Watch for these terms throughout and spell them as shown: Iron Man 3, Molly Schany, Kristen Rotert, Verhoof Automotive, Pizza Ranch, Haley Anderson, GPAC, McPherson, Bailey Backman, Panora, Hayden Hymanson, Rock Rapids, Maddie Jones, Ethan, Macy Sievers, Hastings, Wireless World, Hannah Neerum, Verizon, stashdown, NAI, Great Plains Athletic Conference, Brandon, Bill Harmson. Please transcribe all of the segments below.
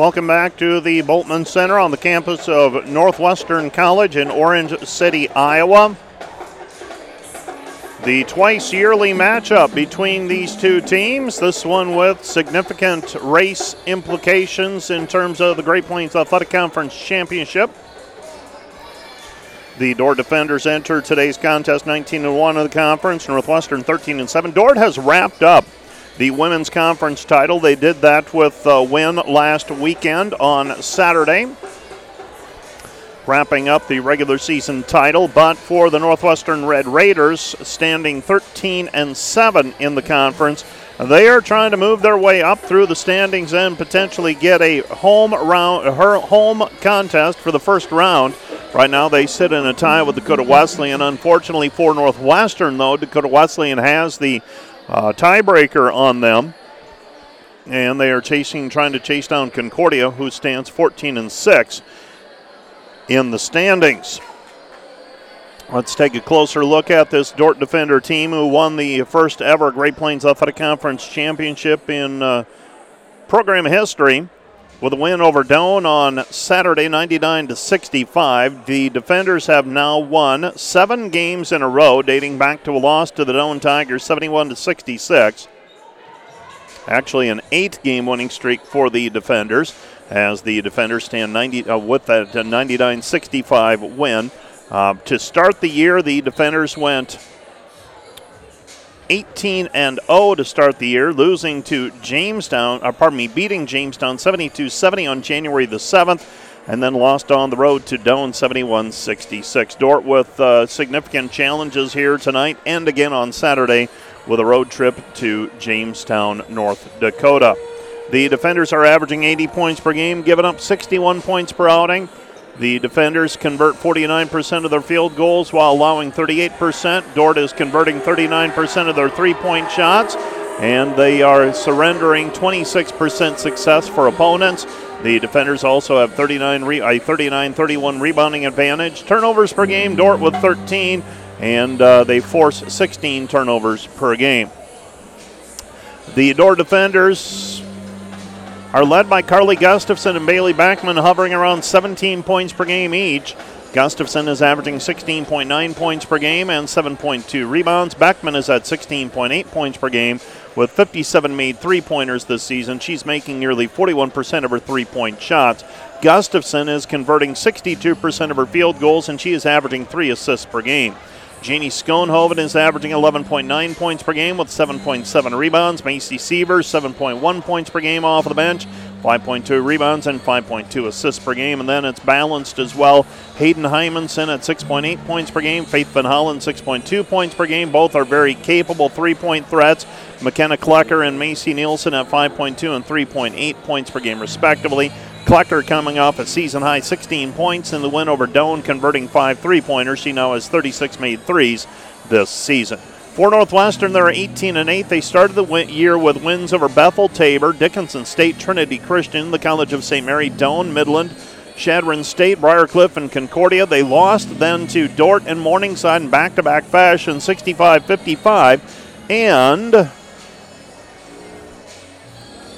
Welcome back to the Boltman Center on the campus of Northwestern College in Orange City, Iowa. The twice-yearly matchup between these two teams, this one with significant race implications in terms of the Great Plains Athletic Conference Championship. The Dordt defenders entered today's contest 19-1 of the conference, Northwestern 13-7. Dordt has wrapped up the women's conference title. They did that with a win last weekend on Saturday, wrapping up the regular season title. But for the Northwestern Red Raiders, standing 13-7 in the conference, they are trying to move their way up through the standings and potentially get a home contest for the first round. Right now they sit in a tie with Dakota Wesleyan. Unfortunately for Northwestern, though, Dakota Wesleyan has the tiebreaker on them, and they are trying to chase down Concordia, who stands 14-6. In the standings. Let's take a closer look at this Dordt defender team who won the first ever Great Plains Athletic Conference Championship in program history with a win over Doane on Saturday, 99-65. The defenders have now won 7 games in a row, dating back to a loss to the Doane Tigers, 71-66. Actually, an 8-game winning streak for the defenders, as the defenders stand with that 99-65 win. To start the year, the defenders went 18-0 to start the year, losing to Jamestown, beating Jamestown 72-70 on January the 7th, and then lost on the road to Doane 71-66. Dordt with significant challenges here tonight and again on Saturday with a road trip to Jamestown, North Dakota. The defenders are averaging 80 points per game, giving up 61 points per outing. The defenders convert 49% of their field goals while allowing 38%. Dordt is converting 39% of their three-point shots, and they are surrendering 26% success for opponents. The defenders also have 39-31 rebounding advantage. Turnovers per game, Dordt with 13, and they force 16 turnovers per game. The Dordt defenders are led by Carly Gustafson and Bailey Backman, hovering around 17 points per game each. Gustafson is averaging 16.9 points per game and 7.2 rebounds. Backman is at 16.8 points per game with 57 made three-pointers this season. She's making nearly 41% of her three-point shots. Gustafson is converting 62% of her field goals, and she is averaging 3 assists per game. Janie Schoonhoven is averaging 11.9 points per game with 7.7 rebounds. Macy Sievers, 7.1 points per game off of the bench, 5.2 rebounds and 5.2 assists per game. And then it's balanced as well. Hayden Hymanson at 6.8 points per game. Faith Van Hollen, 6.2 points per game. Both are very capable three-point threats. McKenna Klecker and Macy Nielsen at 5.2 and 3.8 points per game, respectively. Klecker coming off a season-high 16 points in the win over Doane, converting 5 three-pointers. She now has 36 made threes this season. For Northwestern, they're 18-8. They started the year with wins over Bethel, Tabor, Dickinson State, Trinity Christian, the College of St. Mary, Doane, Midland, Shadron State, Briar Cliff, and Concordia. They lost then to Dordt and Morningside in back-to-back fashion, 65-55, and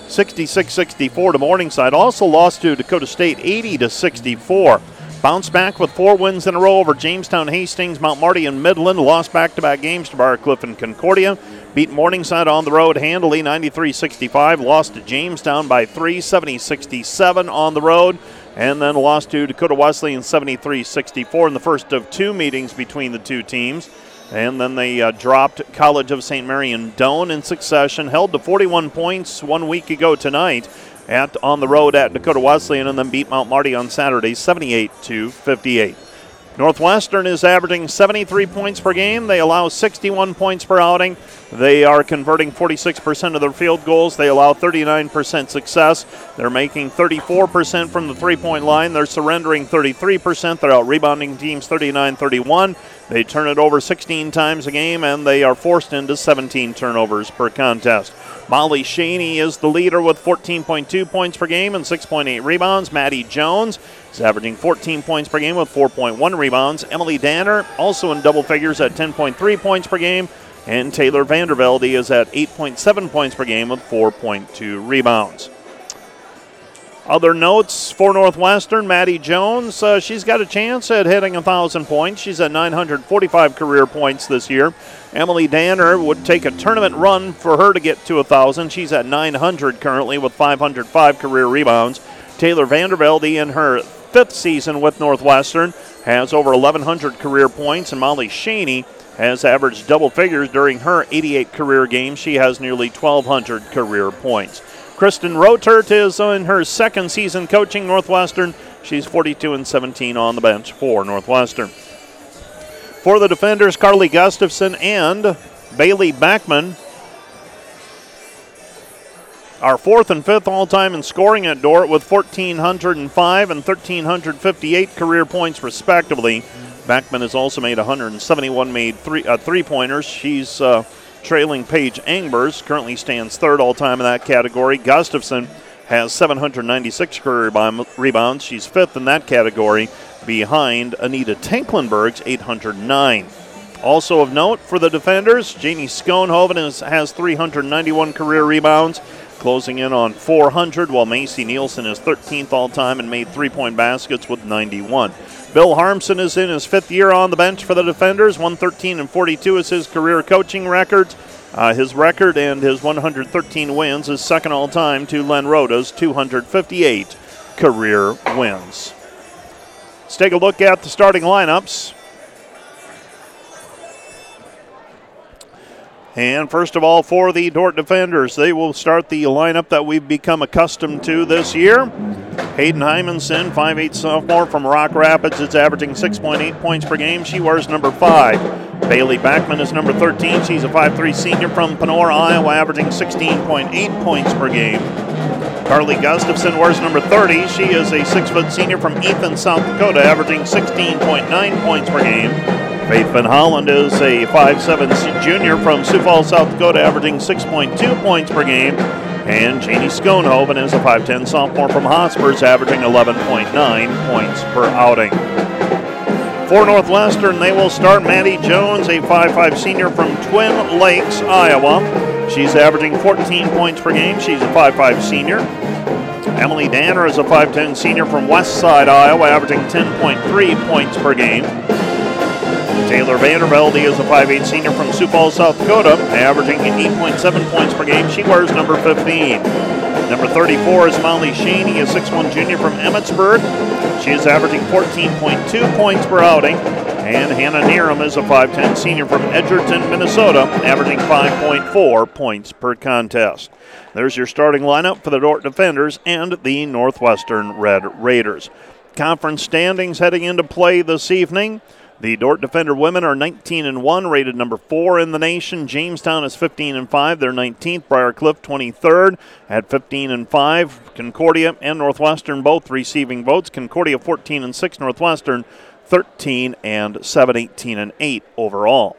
66-64 to Morningside. Also lost to Dakota State 80-64. Bounced back with 4 wins in a row over Jamestown, Hastings, Mount Marty, and Midland. Lost back-to-back games to Briar Cliff and Concordia. Beat Morningside on the road handily 93-65. Lost to Jamestown by 3, 70-67 on the road. And then lost to Dakota Wesleyan 73-64 in the first of 2 meetings between the two teams. And then they dropped College of St. Mary and Doane in succession, held to 41 points 1 week ago tonight on the road at Dakota Wesleyan, and then beat Mount Marty on Saturday 78-58. Northwestern is averaging 73 points per game. They allow 61 points per outing. They are converting 46% of their field goals. They allow 39% success. They're making 34% from the three-point line. They're surrendering 33%. They're out-rebounding teams 39-31. They turn it over 16 times a game, and they are forced into 17 turnovers per contest. Molly Schany is the leader with 14.2 points per game and 6.8 rebounds. Maddie Jones is averaging 14 points per game with 4.1 rebounds. Emily Danner also in double figures at 10.3 points per game. And Taylor Vander Velde is at 8.7 points per game with 4.2 rebounds. Other notes for Northwestern, Maddie Jones, she's got a chance at hitting 1,000 points. She's at 945 career points this year. Emily Danner would take a tournament run for her to get to 1,000. She's at 900 currently with 505 career rebounds. Taylor Vander Velde, in her fifth season with Northwestern, has over 1,100 career points, and Molly Schany has averaged double figures during her 88 career games. She has nearly 1,200 career points. Kristen Rotert is in her second season coaching Northwestern. She's 42-17 on the bench for Northwestern. For the defenders, Carly Gustafson and Bailey Backman are fourth and fifth all-time in scoring at Dordt with 1,405 and 1,358 career points respectively. Backman has also made 171 made three-pointers. She's trailing Paige Engbers, currently stands third all-time in that category. Gustafson has 796 career rebounds. She's fifth in that category behind Anita Tinklenberg's 809. Also of note for the defenders, Janie Schoonhoven has 391 career rebounds, closing in on 400, while Macy Nielsen is 13th all-time and made three-point baskets with 91. Bill Harmson is in his fifth year on the bench for the defenders. 113-42 is his career coaching record. His record and his 113 wins is second all-time to Len Roda's 258 career wins. Let's take a look at the starting lineups. And first of all, for the Dordt defenders, they will start the lineup that we've become accustomed to this year. Hayden Hymanson, 5'8 sophomore from Rock Rapids, is averaging 6.8 points per game. She wears number 5. Bailey Backman is number 13. She's a 5'3 senior from Panora, Iowa, averaging 16.8 points per game. Carly Gustafson wears number 30. She is a 6' senior from Ethan, South Dakota, averaging 16.9 points per game. Faith Van Hollen is a 5'7 junior from Sioux Falls, South Dakota, averaging 6.2 points per game. And Janie Schoonhoven is a 5'10 sophomore from Hotspurs, averaging 11.9 points per outing. For Northwestern, they will start Maddie Jones, a 5'5 senior from Twin Lakes, Iowa. She's averaging 14 points per game. She's a 5'5 senior. Emily Danner is a 5'10 senior from Westside, Iowa, averaging 10.3 points per game. Taylor Vander Velde is a 5'8 senior from Sioux Falls, South Dakota, averaging 8.7 points per game. She wears number 15. Number 34 is Molly Schany, a 6'1 junior from Emmitsburg. She is averaging 14.2 points per outing. And Hannah Neerum is a 5'10 senior from Edgerton, Minnesota, averaging 5.4 points per contest. There's your starting lineup for the Dordt defenders and the Northwestern Red Raiders. Conference standings heading into play this evening. The Dordt Defender women are 19-1, rated number 4 in the nation. Jamestown is 15-5, they're 19th. Briar Cliff 23rd at 15-5. Concordia and Northwestern both receiving votes. Concordia 14-6, Northwestern 13-7, 18-8 overall.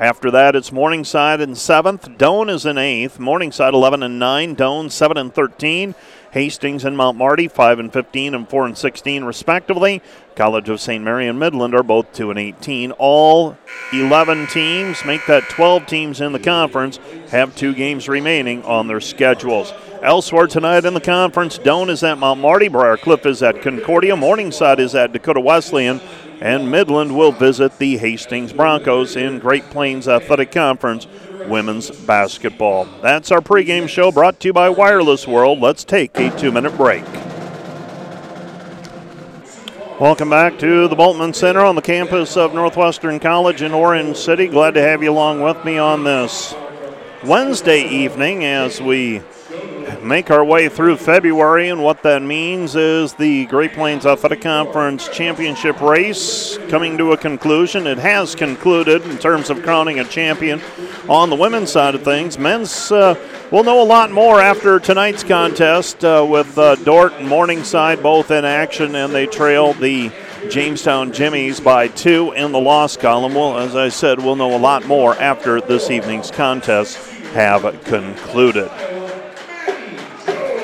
After that, it's Morningside in 7th. Doane is in 8th. Morningside 11-9, Doane 7-13. Hastings and Mount Marty 5-15 and 4-16 respectively. College of St. Mary and Midland are both 2-18. All 11 teams, make that 12 teams in the conference, have 2 games remaining on their schedules. Elsewhere tonight in the conference, Doane is at Mount Marty, Briar Cliff is at Concordia, Morningside is at Dakota Wesleyan, and Midland will visit the Hastings Broncos in Great Plains Athletic Conference women's basketball. That's our pregame show brought to you by Wireless World. Let's take a 2-minute break. Welcome back to the Boltman Center on the campus of Northwestern College in Orange City. Glad to have you along with me on this Wednesday evening as we make our way through February, and what that means is the Great Plains Athletic Conference championship race coming to a conclusion. It has concluded in terms of crowning a champion on the women's side of things. Men's will know a lot more after tonight's contest with Dordt and Morningside both in action, and they trail the Jamestown Jimmies by 2 in the loss column. Well, as I said, we'll know a lot more after this evening's contests have concluded.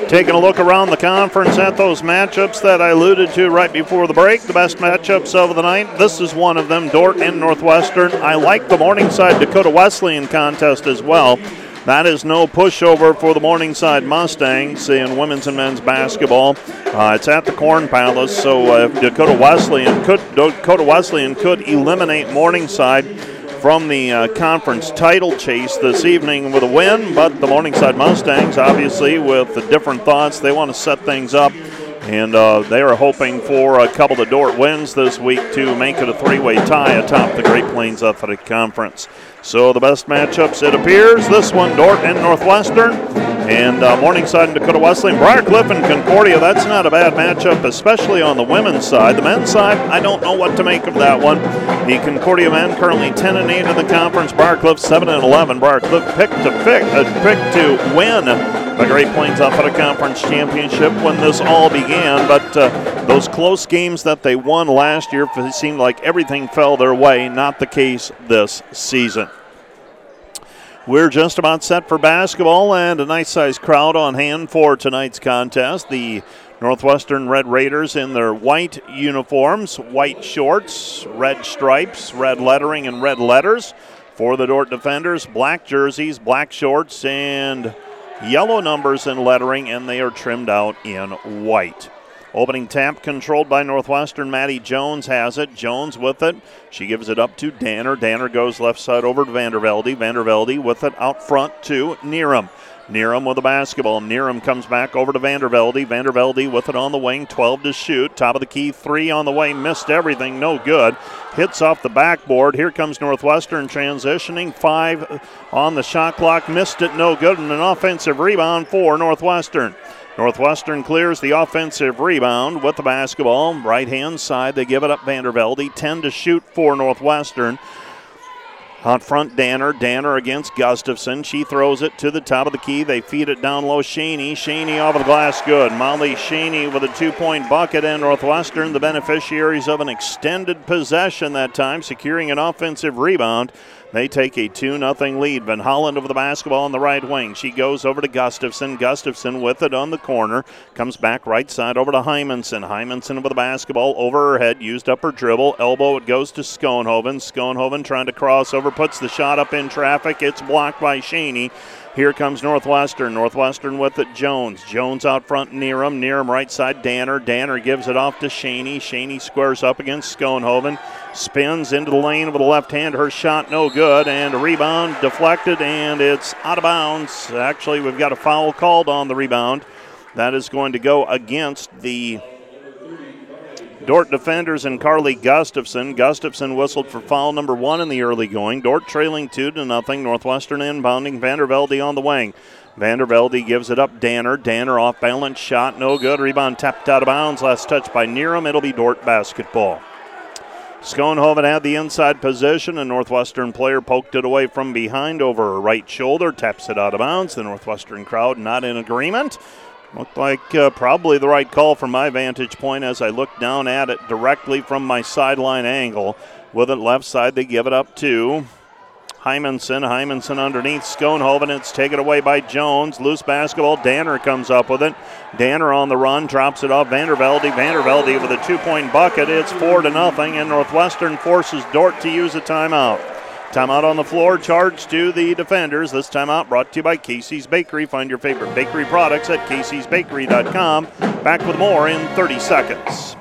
Taking a look around the conference at those matchups that I alluded to right before the break, the best matchups of the night. This is one of them, Dordt and Northwestern. I like the Morningside Dakota Wesleyan contest as well. That is no pushover for the Morningside Mustangs in women's and men's basketball. It's at the Corn Palace, so Dakota Wesleyan could eliminate Morningside from the conference title chase this evening with a win, but the Morningside Mustangs, obviously, with the different thoughts, they want to set things up, and they are hoping for a couple of Dordt wins this week to make it a three-way tie atop the Great Plains Athletic Conference. So the best matchups, it appears, this one, Dordt and Northwestern, and Morningside and Dakota Wesleyan, Briar Cliff and Concordia. That's not a bad matchup, especially on the women's side. The men's side, I don't know what to make of that one. The Concordia men currently 10-8 in the conference. Briar Cliff 7-11. Briar Cliff picked to win the Great Plains Athletic Conference championship when this all began, but those close games that they won last year, it seemed like everything fell their way. Not the case this season. We're just about set for basketball, and a nice-sized crowd on hand for tonight's contest. The Northwestern Red Raiders in their white uniforms, white shorts, red stripes, red lettering, and red letters. For the Dordt defenders, black jerseys, black shorts, and yellow numbers and lettering, and they are trimmed out in white. Opening tap controlled by Northwestern. Maddie Jones has it. Jones with it. She gives it up to Danner. Danner goes left side over to Vander Velde. Vander Velde with it out front to Neerum. Neerum with the basketball. Neerum comes back over to Vander Velde. Vander Velde with it on the wing. 12 to shoot. Top of the key. 3 on the way. Missed everything. No good. Hits off the backboard. Here comes Northwestern transitioning. 5 on the shot clock. Missed it. No good. And an offensive rebound for Northwestern. Northwestern clears the offensive rebound with the basketball. Right-hand side, they give it up Vander Velde. 10 to shoot for Northwestern. Out front, Danner. Danner against Gustafson. She throws it to the top of the key. They feed it down low. Schany. Schany off of the glass. Good. Molly Schany with a two-point bucket, and Northwestern, the beneficiaries of an extended possession that time, securing an offensive rebound. They take a 2-0 lead. Van Hollen over the basketball on the right wing. She goes over to Gustafson. Gustafson with it on the corner. Comes back right side over to Hymanson. Hymanson with the basketball over her head. Used up her dribble. Elbow, it goes to Schoonhoven. Schoonhoven trying to cross over. Puts the shot up in traffic. It's blocked by Schany. Here comes Northwestern. Northwestern with it, Jones. Jones out front, Neerum. Neerum right side, Danner. Danner gives it off to Schany. Schany squares up against Schoonhoven. Spins into the lane with a left hand. Her shot no good, and a rebound deflected, and it's out of bounds. Actually, we've got a foul called on the rebound. That is going to go against the Dordt defenders and Carly Gustafson. Gustafson whistled for foul number 1 in the early going. Dordt trailing 2-0. Northwestern inbounding. Vander Velde on the wing. Vander Velde gives it up. Danner. Danner off balance. Shot no good. Rebound tapped out of bounds. Last touch by Neerum. It'll be Dordt basketball. Schoonhoven had the inside position. A Northwestern player poked it away from behind over her right shoulder. Taps it out of bounds. The Northwestern crowd not in agreement. Looked like probably the right call from my vantage point as I look down at it directly from my sideline angle. With it left side, they give it up to Hymanson. Hymanson underneath Schoonhoven. It's taken away by Jones. Loose basketball. Danner comes up with it. Danner on the run. Drops it off. Vander Velde. Vander Velde with a two-point bucket. It's 4-0, and Northwestern forces Dordt to use a timeout. Timeout on the floor, charge to the defenders. This timeout brought to you by Casey's Bakery. Find your favorite bakery products at caseysbakery.com. Back with more in 30 seconds.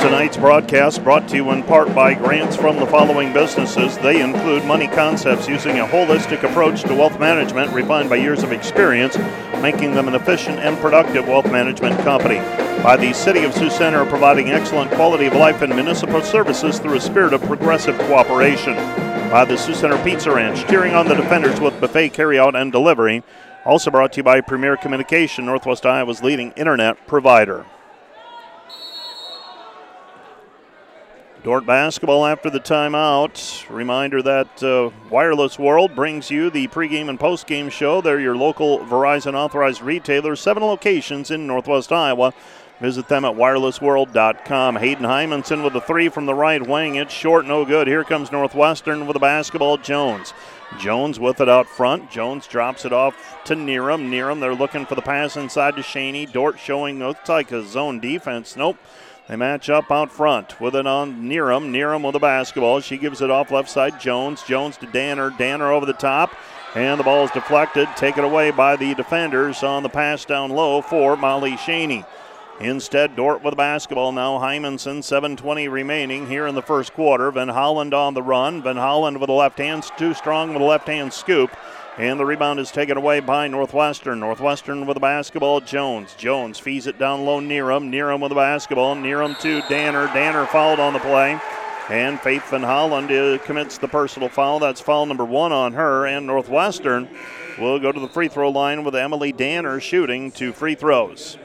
Tonight's broadcast brought to you in part by grants from the following businesses. They include Money Concepts, using a holistic approach to wealth management refined by years of experience, making them an efficient and productive wealth management company. By the City of Sioux Center, providing excellent quality of life and municipal services through a spirit of progressive cooperation. By the Sioux Center Pizza Ranch, cheering on the defenders with buffet carryout and delivery. Also brought to you by Premier Communication, Northwest Iowa's leading internet provider. Dordt basketball after the timeout. Reminder that Wireless World brings you the pregame and postgame show. They're your local Verizon authorized retailer. 7 locations in Northwest Iowa. Visit them at wirelessworld.com. Hayden Hymanson with a 3 from the right wing. It's short, no good. Here comes Northwestern with a basketball. Jones. Jones with it out front. Jones drops it off to Neerum. Neerum, they're looking for the pass inside to Schany. Dordt showing looks like a zone defense. Nope. They match up out front with it on Neerum. Neerum with the basketball. She gives it off left side. Jones. Jones to Danner. Danner over the top. And the ball is deflected. Taken away by the defenders on the pass down low for Molly Schany. Instead, Dordt with the basketball now. Hymanson, 7:20 remaining here in the first quarter. Van Hollen on the run. Van Hollen with the left hand. Too strong with a left hand scoop. And the rebound is taken away by Northwestern. Northwestern with the basketball, Jones. Jones feeds it down low, Neerum. Neerum with the basketball, Neerum to Danner. Danner fouled on the play. And Faith Van Hollen commits the personal foul. That's foul number one on her. And Northwestern will go to the free throw line with Emily Danner shooting two free throws.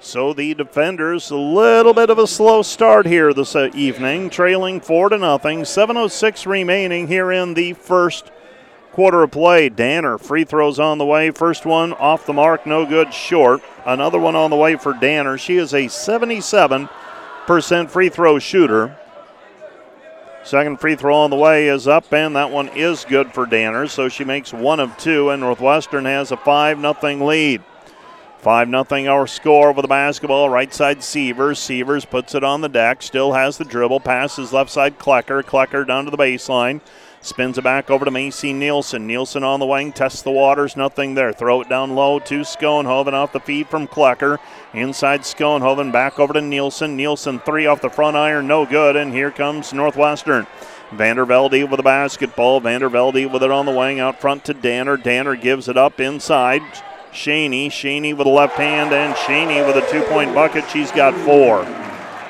So the defenders, a little bit of a slow start here this evening, trailing 4-0. 7:06 remaining here in the first quarter of play. Danner, free throws on the way. First one off the mark, no good, short. Another one on the way for Danner. She is a 77% free throw shooter. Second free throw on the way is up, and that one is good for Danner. So she makes one of two, and Northwestern has a 5-0 lead. 5-0 our score with the basketball. Right side Sievers. Sievers puts it on the deck, still has the dribble. Passes left side Klecker. Klecker down to the baseline. Spins it back over to Macy Nielsen. Nielsen on the wing, tests the waters, nothing there. Throw it down low to Schoonhoven off the feed from Klecker. Inside Schoonhoven, back over to Nielsen. Nielsen, three off the front iron, no good, and here comes Northwestern. Vander Velde with the basketball. Vander Velde with it on the wing, out front to Danner. Danner gives it up inside. Schany. Schany with a left hand, and Schany with a two-point bucket. She's got four.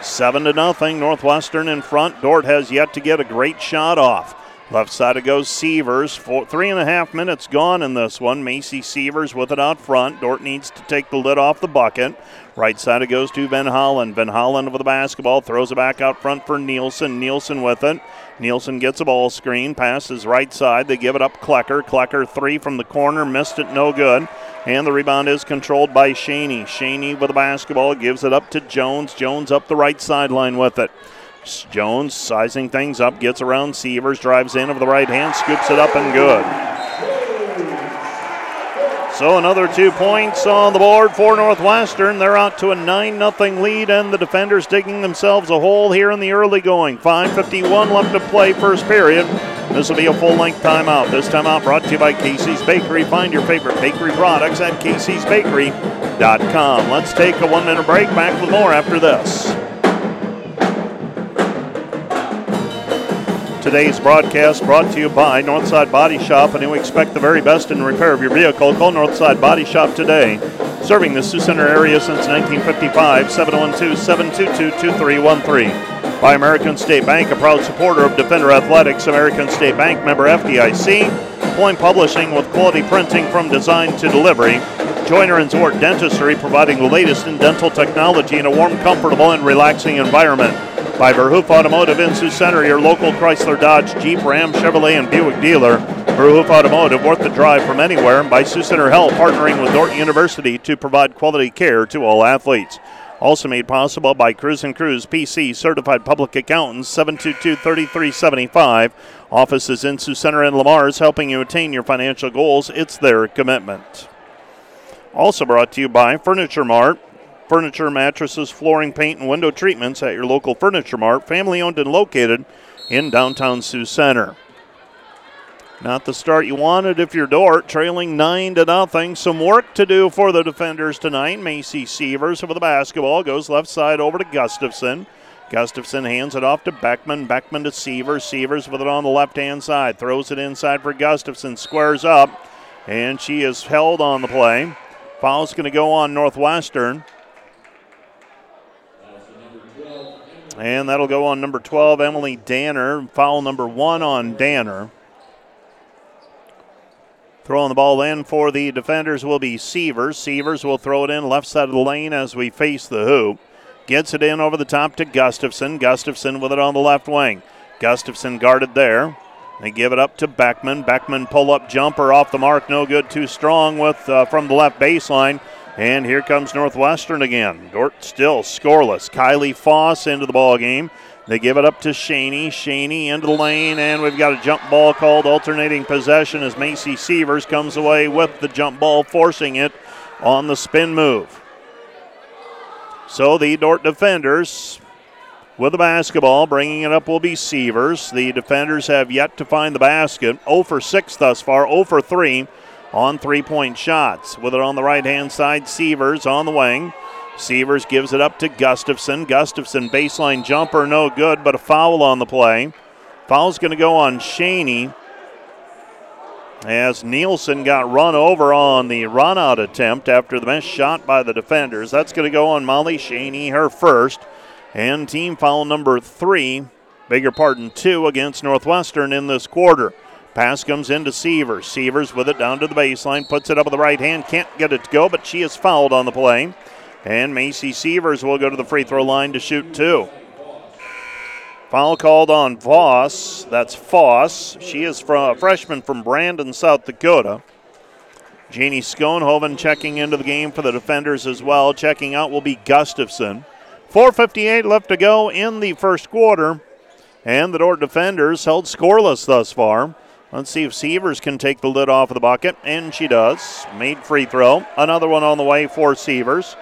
7-0, Northwestern in front. Dordt has yet to get a great shot off. Left side it goes Sievers. 3.5 minutes gone in this one. Macy Sievers with it out front. Dordt needs to take the lid off the bucket. Right side it goes to Van Hollen. Van Hollen with the basketball. Throws it back out front for Nielsen. Nielsen with it. Nielsen gets a ball screen. Passes right side. They give it up Klecker. Klecker three from the corner. Missed it. No good. And the rebound is controlled by Schany. Schany with the basketball. Gives it up to Jones. Jones up the right sideline with it. Jones sizing things up, gets around Sievers, drives in over the right hand, scoops it up and good. So another 2 points on the board for Northwestern. They're out to a 9-0 lead, and the defenders digging themselves a hole here in the early going. 5:51 left to play first period. This will be a full-length timeout. This timeout brought to you by Casey's Bakery. Find your favorite bakery products at Casey'sBakery.com. Let's take a 1-minute break. Back with more after this. Today's broadcast brought to you by Northside Body Shop, and you expect the very best in repair of your vehicle. Call Northside Body Shop today. Serving the Sioux Center area since 1955, 712-722-2313. By American State Bank, a proud supporter of Defender Athletics. American State Bank, member FDIC. Point Publishing with quality printing from design to delivery. Joyner and Zort Dentistry, providing the latest in dental technology in a warm, comfortable, and relaxing environment. By Verhoof Automotive in Sioux Center, your local Chrysler, Dodge, Jeep, Ram, Chevrolet, and Buick dealer. Verhoof Automotive, worth the drive from anywhere. And by Sioux Center Health, partnering with Dordt University to provide quality care to all athletes. Also made possible by Cruz & Cruz, PC, Certified Public Accountants, 722-3375. Offices in Sioux Center and Lamar's, helping you attain your financial goals. It's their commitment. Also brought to you by Furniture Mart. Furniture, mattresses, flooring, paint, and window treatments at your local Furniture Mart. Family owned and located in downtown Sioux Center. Not the start you wanted if you're Dordt, trailing 9-0. Some work to do for the defenders tonight. Macy Sievers over the basketball. Goes left side over to Gustafson. Gustafson hands it off to Beckman. Beckman to Sievers. Sievers with it on the left-hand side. Throws it inside for Gustafson. Squares up, and she is held on the play. Foul's going to go on Northwestern. And that'll go on number 12, Emily Danner. Foul number one on Danner. Throwing the ball in for the defenders will be Sievers. Sievers will throw it in left side of the lane as we face the hoop. Gets it in over the top to Gustafson. Gustafson with it on the left wing. Gustafson guarded there. They give it up to Beckman. Beckman pull-up jumper off the mark. No good. Too strong with from the left baseline. And here comes Northwestern again. Dordt still scoreless. Kylie Voss into the ball game. They give it up to Schany. Schany into the lane. And we've got a jump ball called. Alternating possession as Macy Sievers comes away with the jump ball, forcing it on the spin move. So the Dordt defenders with the basketball. Bringing it up will be Sievers. The defenders have yet to find the basket. 0 for 6 thus far, 0 for 3 on three-point shots. With it on the right-hand side, Sievers on the wing. Sievers gives it up to Gustafson. Gustafson baseline jumper, no good, but a foul on the play. Foul's going to go on Schany as Nielsen got run over on the run-out attempt after the missed shot by the defenders. That's going to go on Molly Schany, her first. And team foul number 2 against Northwestern in this quarter. Pass comes into Sievers. Sievers with it down to the baseline, puts it up with the right hand, can't get it to go, but she is fouled on the play. And Macy Sievers will go to the free throw line to shoot 2. Foul called on Voss. That's Foss. She is a freshman from Brandon, South Dakota. Janie Schoonhoven checking into the game for the defenders as well. Checking out will be Gustafson. 4:58 left to go in the first quarter, and the Dordt defenders held scoreless thus far. Let's see if Sievers can take the lid off of the bucket, and she does. Made free throw. Another one on the way for Sievers.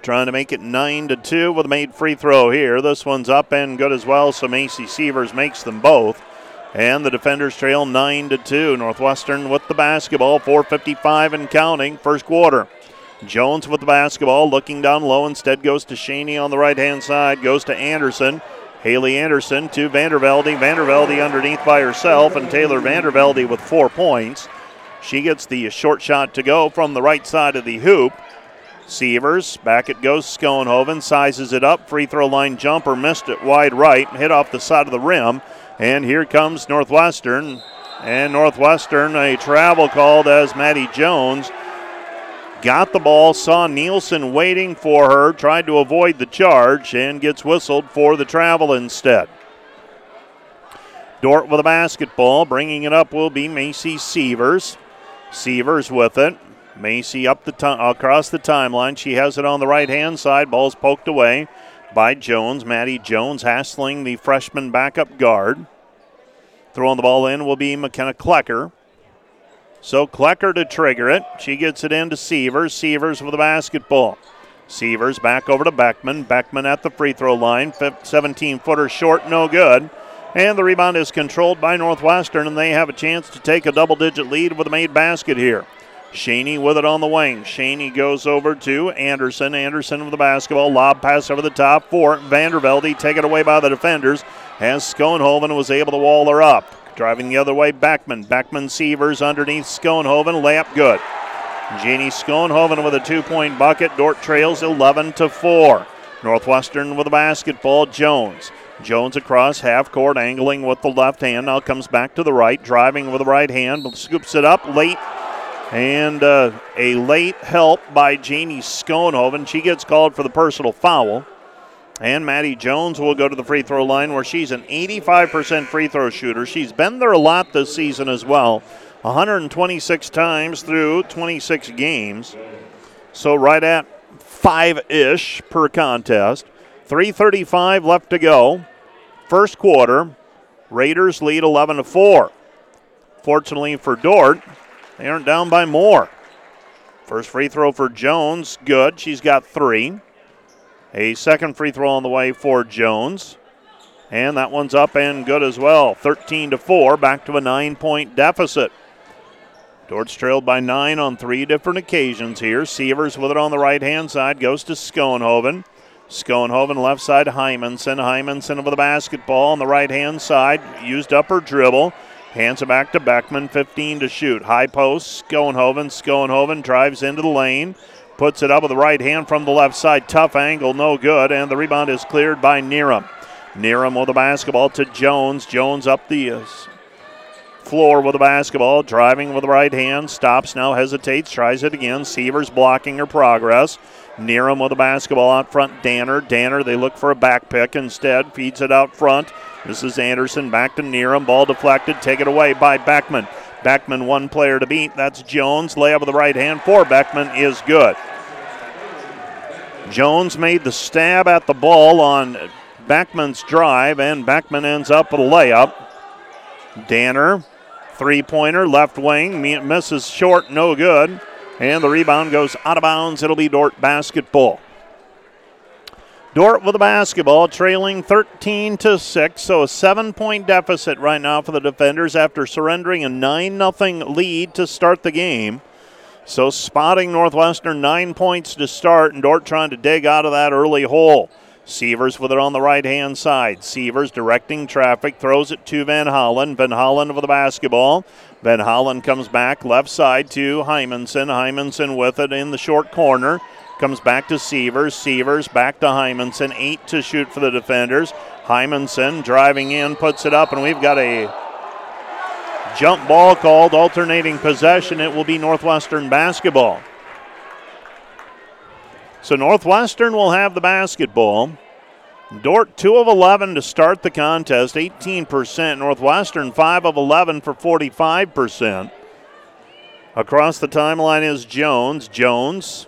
Trying to make it 9-2 with a made free throw here. This one's up and good as well, so Macy Sievers makes them both. And the defenders trail 9-2. Northwestern with the basketball, 4:55 and counting, first quarter. Jones with the basketball, looking down low. Instead goes to Schany on the right-hand side, goes to Anderson. Haley Anderson to Vander Velde. Vander Velde underneath by herself, and Taylor Vander Velde with 4 points. She gets the short shot to go from the right side of the hoop. Sievers, back it goes. Schoonhoven sizes it up. Free throw line jumper, missed it wide right, hit off the side of the rim. And here comes Northwestern. And Northwestern, a travel called as Maddie Jones got the ball, saw Nielsen waiting for her, tried to avoid the charge, and gets whistled for the travel instead. Dordt with a basketball. Bringing it up will be Macy Sievers. Sievers with it. Macy up the across the timeline. She has it on the right-hand side. Ball's poked away by Jones. Maddie Jones hassling the freshman backup guard. Throwing the ball in will be McKenna Klecker. So Klecker to trigger it. She gets it into Sievers. Sievers with the basketball. Sievers back over to Beckman. Beckman at the free throw line. 17-footer short, no good. And the rebound is controlled by Northwestern, and they have a chance to take a double-digit lead with a made basket here. Schany with it on the wing. Schany goes over to Anderson. Anderson with the basketball. Lob pass over the top for Vander Velde. Taken away by the defenders as Schoonhoven was able to wall her up. Driving the other way, Backman. Backman Sievers underneath Schoonhoven. Layup good. Janie Schoonhoven with a 2-point bucket. Dordt trails 11-4. Northwestern with a basketball. Jones. Jones across half court, angling with the left hand. Now comes back to the right, driving with the right hand, scoops it up late. And a late help by Janie Schoonhoven. She gets called for the personal foul. And Maddie Jones will go to the free throw line, where she's an 85% free throw shooter. She's been there a lot this season as well, 126 times through 26 games. So right at 5-ish per contest. 3:35 left to go. First quarter, Raiders lead 11-4. Fortunately for Dordt, they aren't down by more. First free throw for Jones, good. She's got 3. A second free throw on the way for Jones. And that one's up and good as well. 13-4, back to a 9-point deficit. Dort's trailed by 9 on 3 different occasions here. Sievers with it on the right-hand side, goes to Schoonhoven. Schoonhoven left side, Hymanson. Hymanson with a basketball on the right-hand side. Used up her dribble. Hands it back to Beckman, 15 to shoot. High post, Schoonhoven. Schoonhoven drives into the lane. Puts it up with the right hand from the left side. Tough angle, no good, and the rebound is cleared by Neerum. Neerum with the basketball to Jones. Jones up the floor with the basketball, driving with the right hand. Stops, now hesitates, tries it again. Sievers blocking her progress. Neerum with the basketball out front. Danner, they look for a back pick instead. Feeds it out front. This is Anderson back to Neerum. Ball deflected, taken away by Beckman. Beckman, one player to beat. That's Jones. Layup of the right hand for Beckman is good. Jones made the stab at the ball on Beckman's drive, and Beckman ends up with a layup. Danner, three-pointer, left wing, misses short, no good. And the rebound goes out of bounds. It'll be Dordt basketball. Dordt with the basketball, trailing 13-6, so a 7-point deficit right now for the defenders after surrendering a 9-0 lead to start the game. So spotting Northwestern 9 points to start, and Dordt trying to dig out of that early hole. Sievers with it on the right-hand side. Sievers directing traffic, throws it to Van Hollen. Van Hollen with the basketball. Van Hollen comes back left side to Hymanson. Hymanson with it in the short corner. Comes back to Sievers. Sievers back to Hymanson. 8 to shoot for the defenders. Hymanson driving in, puts it up, and we've got a jump ball called, alternating possession. It will be Northwestern basketball. So Northwestern will have the basketball. Dordt 2 of 11 to start the contest, 18%. Northwestern 5 of 11 for 45%. Across the timeline is Jones. Jones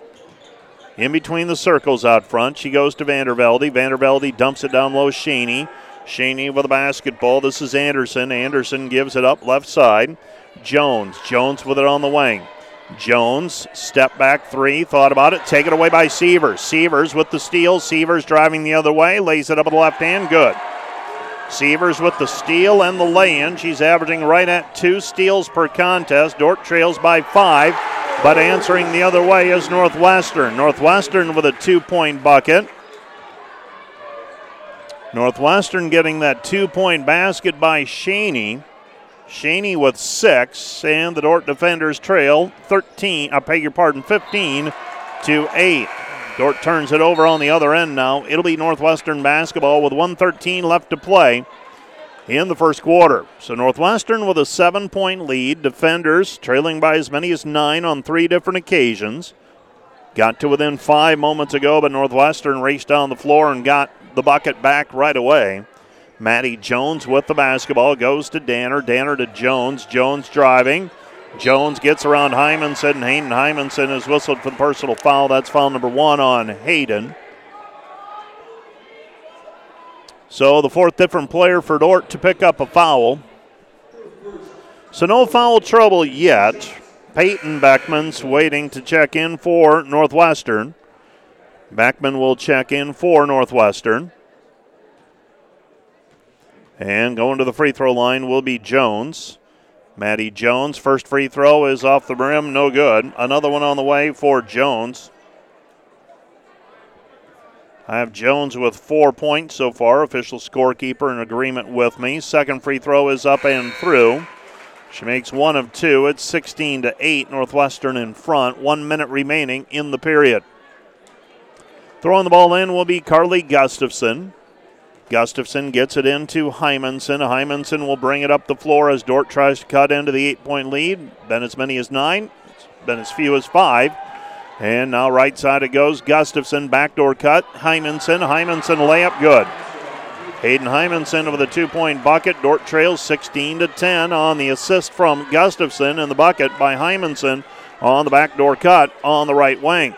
in between the circles out front. She goes to Vander Velde. Vander Velde dumps it down low. Schany. Schany with the basketball. This is Anderson. Anderson gives it up left side. Jones. Jones with it on the wing. Jones, step back three, thought about it, taken away by Sievers. Sievers with the steal, Sievers driving the other way, lays it up with the left hand, good. Sievers with the steal and the lay-in. She's averaging right at 2 steals per contest. Dordt trails by 5, but answering the other way is Northwestern. Northwestern with a 2-point bucket. Northwestern getting that 2-point basket by Schany. Schany with 6, and the Dordt defenders trail 15 to 8. Dordt turns it over on the other end now. It'll be Northwestern basketball with 1:13 left to play in the first quarter. So Northwestern with a 7-point lead. Defenders trailing by as many as 9 on 3 different occasions. Got to within 5 moments ago, but Northwestern raced down the floor and got the bucket back right away. Maddie Jones with the basketball, goes to Danner. Danner to Jones. Jones driving. Jones gets around Hymanson, and Hayden Hymanson is whistled for the personal foul. That's foul number 1 on Hayden. So the 4th different player for Dordt to pick up a foul. So no foul trouble yet. Peyton Beckman's waiting to check in for Northwestern. Beckman will check in for Northwestern. And going to the free throw line will be Jones. Maddie Jones, first free throw is off the rim, no good. Another one on the way for Jones. I have Jones with 4 points so far. Official scorekeeper in agreement with me. Second free throw is up and through. She makes 1 of 2. It's 16-8, Northwestern in front. 1 minute remaining in the period. Throwing the ball in will be Carly Gustafson. Gustafson gets it into Hymanson. Hymanson will bring it up the floor as Dordt tries to cut into the 8-point lead. Been as many as 9, been as few as 5. And now right side it goes. Gustafson backdoor cut. Hymanson. Hymanson layup good. Hayden Hymanson with a 2-point bucket. Dordt trails 16-10 on the assist from Gustafson and the bucket by Hymanson on the backdoor cut on the right wing.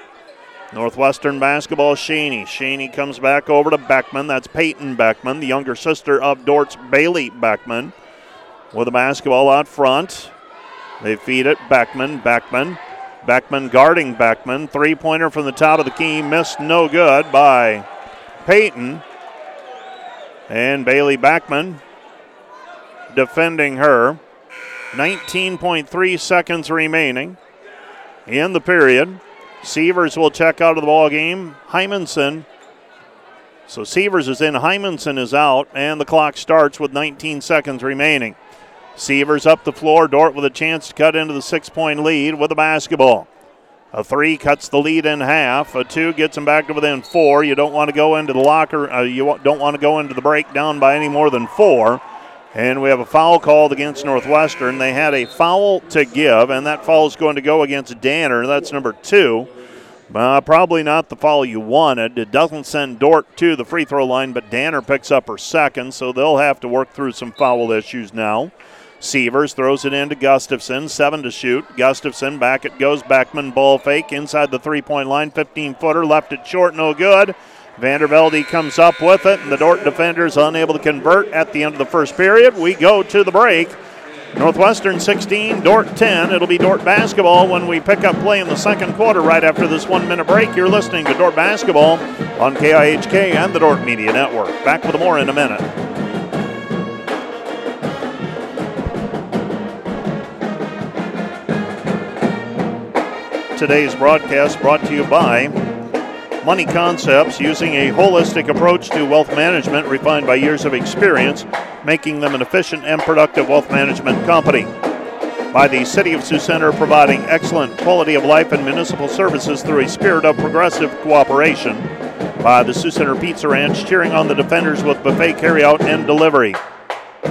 Northwestern basketball, Schany. Schany comes back over to Beckman. That's Peyton Beckman, the younger sister of Dort's Bailey Beckman. With the basketball out front. They feed it, Beckman guarding Beckman. 3-pointer from the top of the key. Missed, no good by Peyton. And Bailey Backman defending her. 19.3 seconds remaining in the period. Sievers will check out of the ball game. Hymanson. So Sievers is in, Hymanson is out, and the clock starts with 19 seconds remaining. Sievers up the floor. Dordt with a chance to cut into the 6-point lead with the basketball. A 3 cuts the lead in half. A 2 gets them back to within 4. You don't want to go into the locker. You don't want to go into the break down by any more than 4. And we have a foul called against Northwestern. They had a foul to give, and that foul is going to go against Danner. That's number 2. Probably not the foul you wanted. It doesn't send Dordt to the free throw line, but Danner picks up her second, so they'll have to work through some foul issues now. Sievers throws it in to Gustafson, 7 to shoot. Gustafson, back it goes. Beckman, ball fake, inside the 3-point line, 15-footer, left it short, no good. Vander Velde comes up with it, and the Dordt defenders unable to convert at the end of the first period. We go to the break, Northwestern 16, Dordt 10. It'll be Dordt basketball when we pick up play in the second quarter right after this 1 minute break. You're listening to Dordt basketball on KIHK and the Dordt Media Network. Back with more in a minute. Today's broadcast brought to you by Money Concepts, using a holistic approach to wealth management refined by years of experience, making them an efficient and productive wealth management company. By the City of Sioux Center, providing excellent quality of life and municipal services through a spirit of progressive cooperation. By the Sioux Center Pizza Ranch, cheering on the Defenders with buffet carryout and delivery.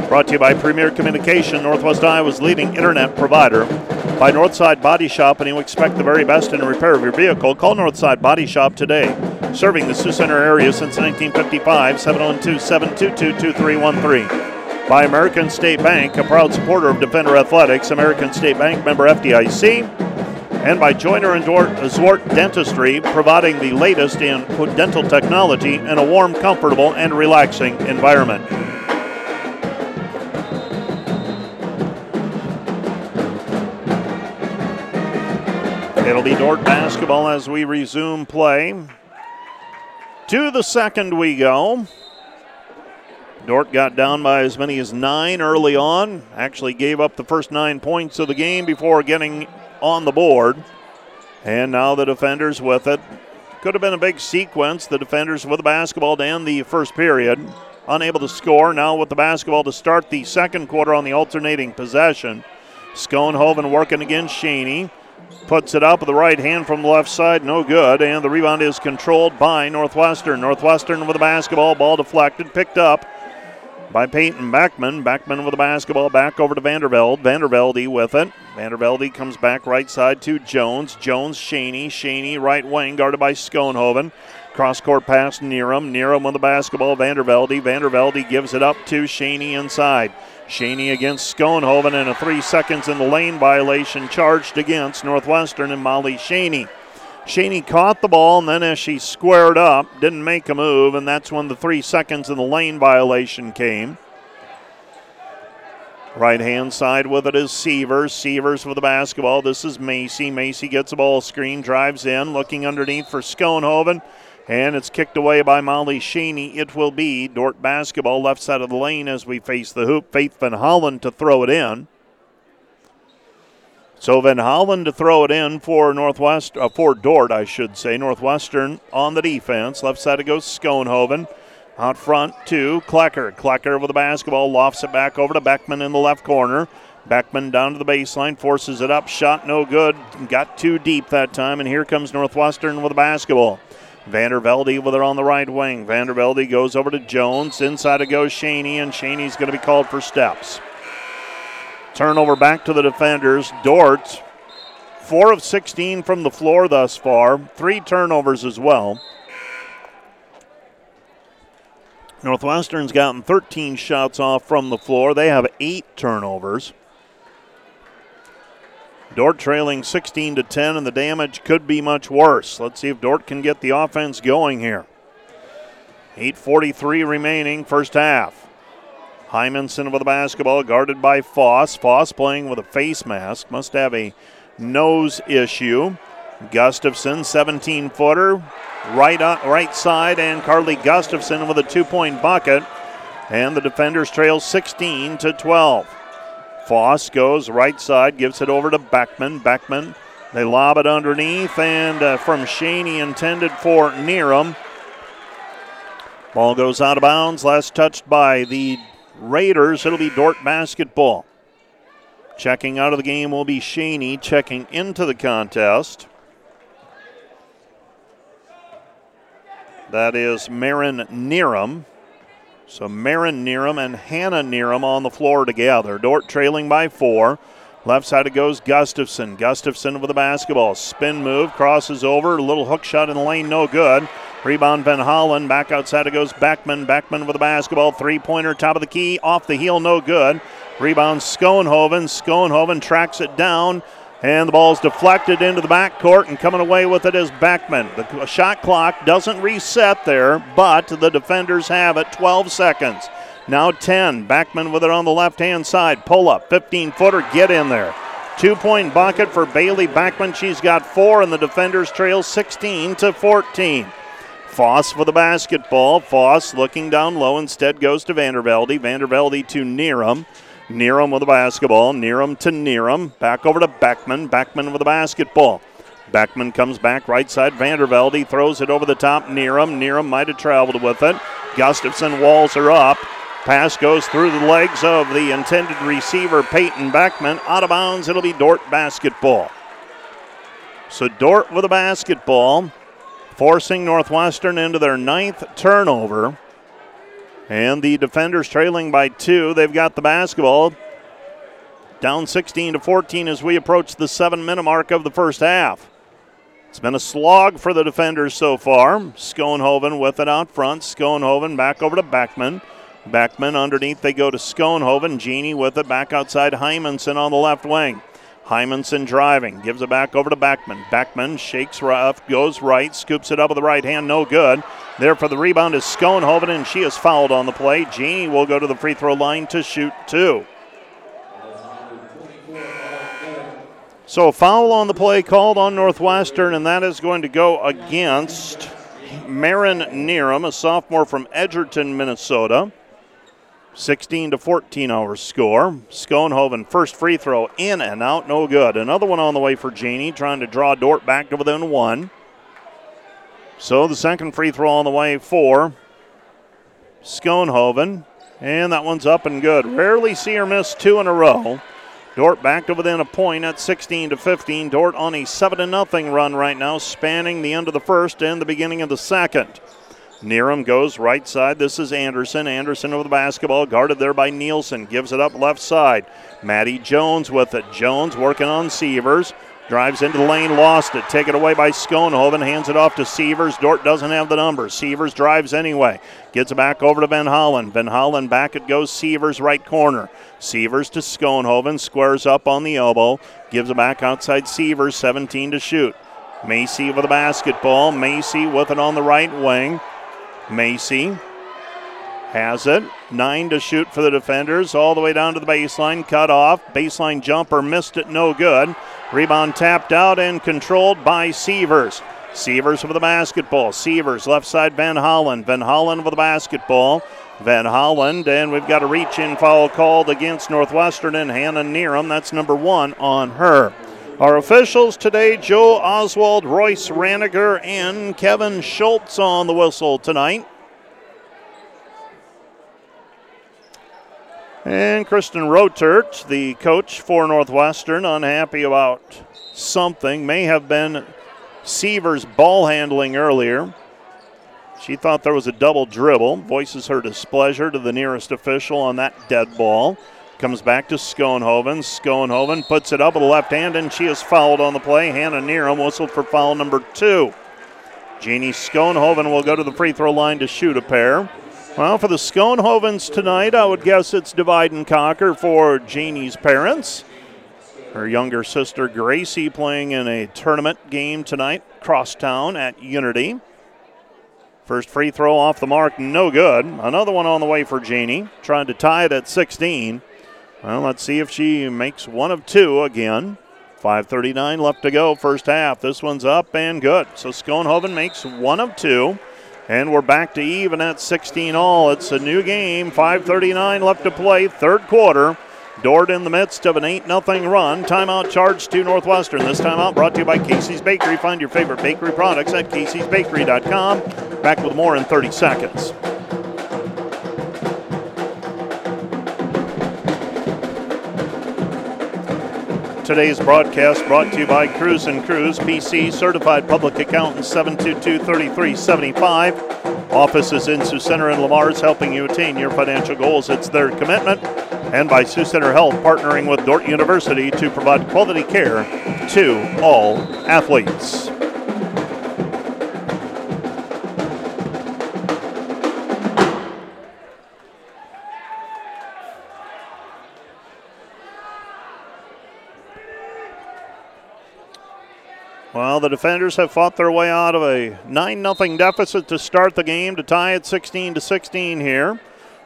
Brought to you by Premier Communication, Northwest Iowa's leading internet provider. By Northside Body Shop, and you expect the very best in the repair of your vehicle. Call Northside Body Shop today. Serving the Sioux Center area since 1955, 712-722-2313. By American State Bank, a proud supporter of Defender Athletics, American State Bank member FDIC. And by Joyner and Zwart Dentistry, providing the latest in dental technology in a warm, comfortable, and relaxing environment. It'll be Dordt basketball as we resume play. To the second we go. Dordt got down by as many as 9 early on. Actually gave up the first 9 points of the game before getting on the board. And now the Defenders with it. Could have been a big sequence. The Defenders with the basketball to end the first period. Unable to score. Now with the basketball to start the second quarter on the alternating possession. Schoonhoven working against Schany. Puts it up with the right hand from the left side, no good, and the rebound is controlled by Northwestern. Northwestern with the basketball, ball deflected, picked up by Peyton Backman. Backman with the basketball back over to Vander Velde. Vander Velde with it. Vander Velde comes back right side to Jones. Jones, Schany. Schany, right wing, guarded by Schoonhoven. Cross-court pass, Neerum. Neerum with the basketball, Vander Velde. Vander Velde gives it up to Schany inside. Schany against Schoonhoven, and a 3 seconds in the lane violation charged against Northwestern and Molly Schany. Schany caught the ball, and then as she squared up, didn't make a move, and that's when the 3 seconds in the lane violation came. Right-hand side with it is Sievers. Sievers with the basketball. This is Macy. Macy gets the ball screen, drives in, looking underneath for Schoonhoven. And it's kicked away by Molly Schany. It will be Dordt basketball, left side of the lane as we face the hoop. Faith Van Hollen to throw it in. So Van Hollen to throw it in for Dordt, I should say. Northwestern on the defense. Left side it goes Schoonhoven. Out front to Klecker. Klecker with the basketball lofts it back over to Beckman in the left corner. Beckman down to the baseline, forces it up. Shot no good. Got too deep that time, and here comes Northwestern with the basketball. Vander Velde with it on the right wing. Vander Velde goes over to Jones. Inside it goes Schany, and Shaney's going to be called for steps. Turnover back to the Defenders. Dordt, 4 of 16 from the floor thus far. 3 turnovers as well. Northwestern's gotten 13 shots off from the floor. They have 8 turnovers. Dordt trailing 16-10, and the damage could be much worse. Let's see if Dordt can get the offense going here. 8:43 remaining, first half. Hymanson with the basketball, guarded by Foss. Foss playing with a face mask, must have a nose issue. Gustafson, 17-footer, right side, and Carly Gustafson with a 2-point bucket. And the Defenders trail 16-12. Foss goes right side, gives it over to Beckman. Beckman, they lob it underneath, and from Schany, intended for Neerum. Ball goes out of bounds, last touched by the Raiders. It'll be Dordt basketball. Checking out of the game will be Schany, checking into the contest. That is Marin Neerum. So Marin Neerum and Hannah Neerum on the floor together. Dordt trailing by 4. Left side it goes Gustafson. Gustafson with the basketball. Spin move, crosses over. A little hook shot in the lane, no good. Rebound Van Hollen. Back outside it goes Beckman. Beckman with the basketball. Three-pointer, top of the key. Off the heel, no good. Rebound Schoonhoven. Schoonhoven tracks it down. And the ball's deflected into the backcourt, and coming away with it is Beckman. The shot clock doesn't reset there, but the Defenders have it, 12 seconds. Now 10. Backman with it on the left-hand side. Pull up. 15-footer. Get in there. 2-point bucket for Bailey Backman. She's got 4, and the defenders trail 16-14. Foss for the basketball. Foss looking down low. Instead goes to Vander Velde. Vander Velde to Neerum. Neerum with the basketball. Neerum to Neerum. Back over to Backman. Backman with the basketball. Backman comes back right side. Vander Velde throws it over the top. Neerum. Neerum might have traveled with it. Gustafson walls her up. Pass goes through the legs of the intended receiver, Peyton Backman. Out of bounds. It'll be Dordt basketball. So Dordt with the basketball, forcing Northwestern into their 9th turnover. And the defenders trailing by 2. They've got the basketball. Down 16-14 as we approach the 7-minute mark of the first half. It's been a slog for the defenders so far. Schoonhoven with it out front. Schoonhoven back over to Backman. Backman underneath. They go to Schoonhoven. Jeannie with it back outside. Hymanson on the left wing. Hymanson driving, gives it back over to Backman. Backman shakes rough, goes right, scoops it up with the right hand, no good. There for the rebound is Schoonhoven, and she is fouled on the play. Jeannie will go to the free throw line to shoot 2. So foul on the play called on Northwestern, and that is going to go against Marin Neerum, a sophomore from Edgerton, Minnesota. 16-14 our score. Schoonhoven, first free throw, in and out, no good. Another one on the way for Janie, trying to draw Dordt back to within 1. So the second free throw on the way for Schoonhoven, and that one's up and good. Rarely see her miss 2 in a row. Dordt back to within a point at 16-15. Dordt on a 7-0 run right now, spanning the end of the first and the beginning of the second. Neerum goes right side. This is Anderson. Anderson over the basketball, guarded there by Nielsen. Gives it up left side. Maddie Jones with it. Jones working on Sievers. Drives into the lane, lost it. Taken away by Schoonhoven. Hands it off to Sievers. Dordt doesn't have the number. Sievers drives anyway. Gets it back over to Van Hollen. Van Hollen back it goes. Sievers right corner. Sievers to Schoonhoven. Squares up on the elbow. Gives it back outside Sievers. 17 to shoot. Macy with the basketball. Macy with it on the right wing. Macy has it. 9 to shoot for the defenders. All the way down to the baseline. Cut off. Baseline jumper. Missed it. No good. Rebound tapped out and controlled by Sievers. Sievers with the basketball. Sievers left side Van Hollen. Van Hollen with the basketball. Van Hollen. And we've got a reach-in foul called against Northwestern and Hannah Neerum. That's number 1 on her. Our officials today, Joe Oswald, Royce Raniger, and Kevin Schultz on the whistle tonight. And Kristen Rotert, the coach for Northwestern, unhappy about something. May have been Sievers' ball handling earlier. She thought there was a double dribble. Voices her displeasure to the nearest official on that dead ball. Comes back to Schoonhoven. Schoonhoven puts it up with the left hand, and she is fouled on the play. Hannah Neerum whistled for foul number 2. Jeannie Schoonhoven will go to the free throw line to shoot a pair. Well, for the Schoonhovens tonight, I would guess it's divide and conquer for Jeannie's parents. Her younger sister, Gracie, playing in a tournament game tonight, crosstown at Unity. First free throw off the mark, no good. Another one on the way for Jeannie, trying to tie it at 16. Well, let's see if she makes one of 2 again. 5:39 left to go, first half. This one's up and good. So Schoonhoven makes one of 2, and we're back to even at 16-all. It's a new game, 5:39 left to play, third quarter. Dordt in the midst of an 8-0 run. Timeout charge to Northwestern. This timeout brought to you by Casey's Bakery. Find your favorite bakery products at Casey'sBakery.com. Back with more in 30 seconds. Today's broadcast brought to you by Cruz & Cruz, PC, Certified Public Accountant, 722-3375. Offices in Sioux Center and Lamar's, helping you attain your financial goals. It's their commitment. And by Sioux Center Health, partnering with Dordt University to provide quality care to all athletes. Well, the defenders have fought their way out of a 9-0 deficit to start the game to tie it 16-16 here.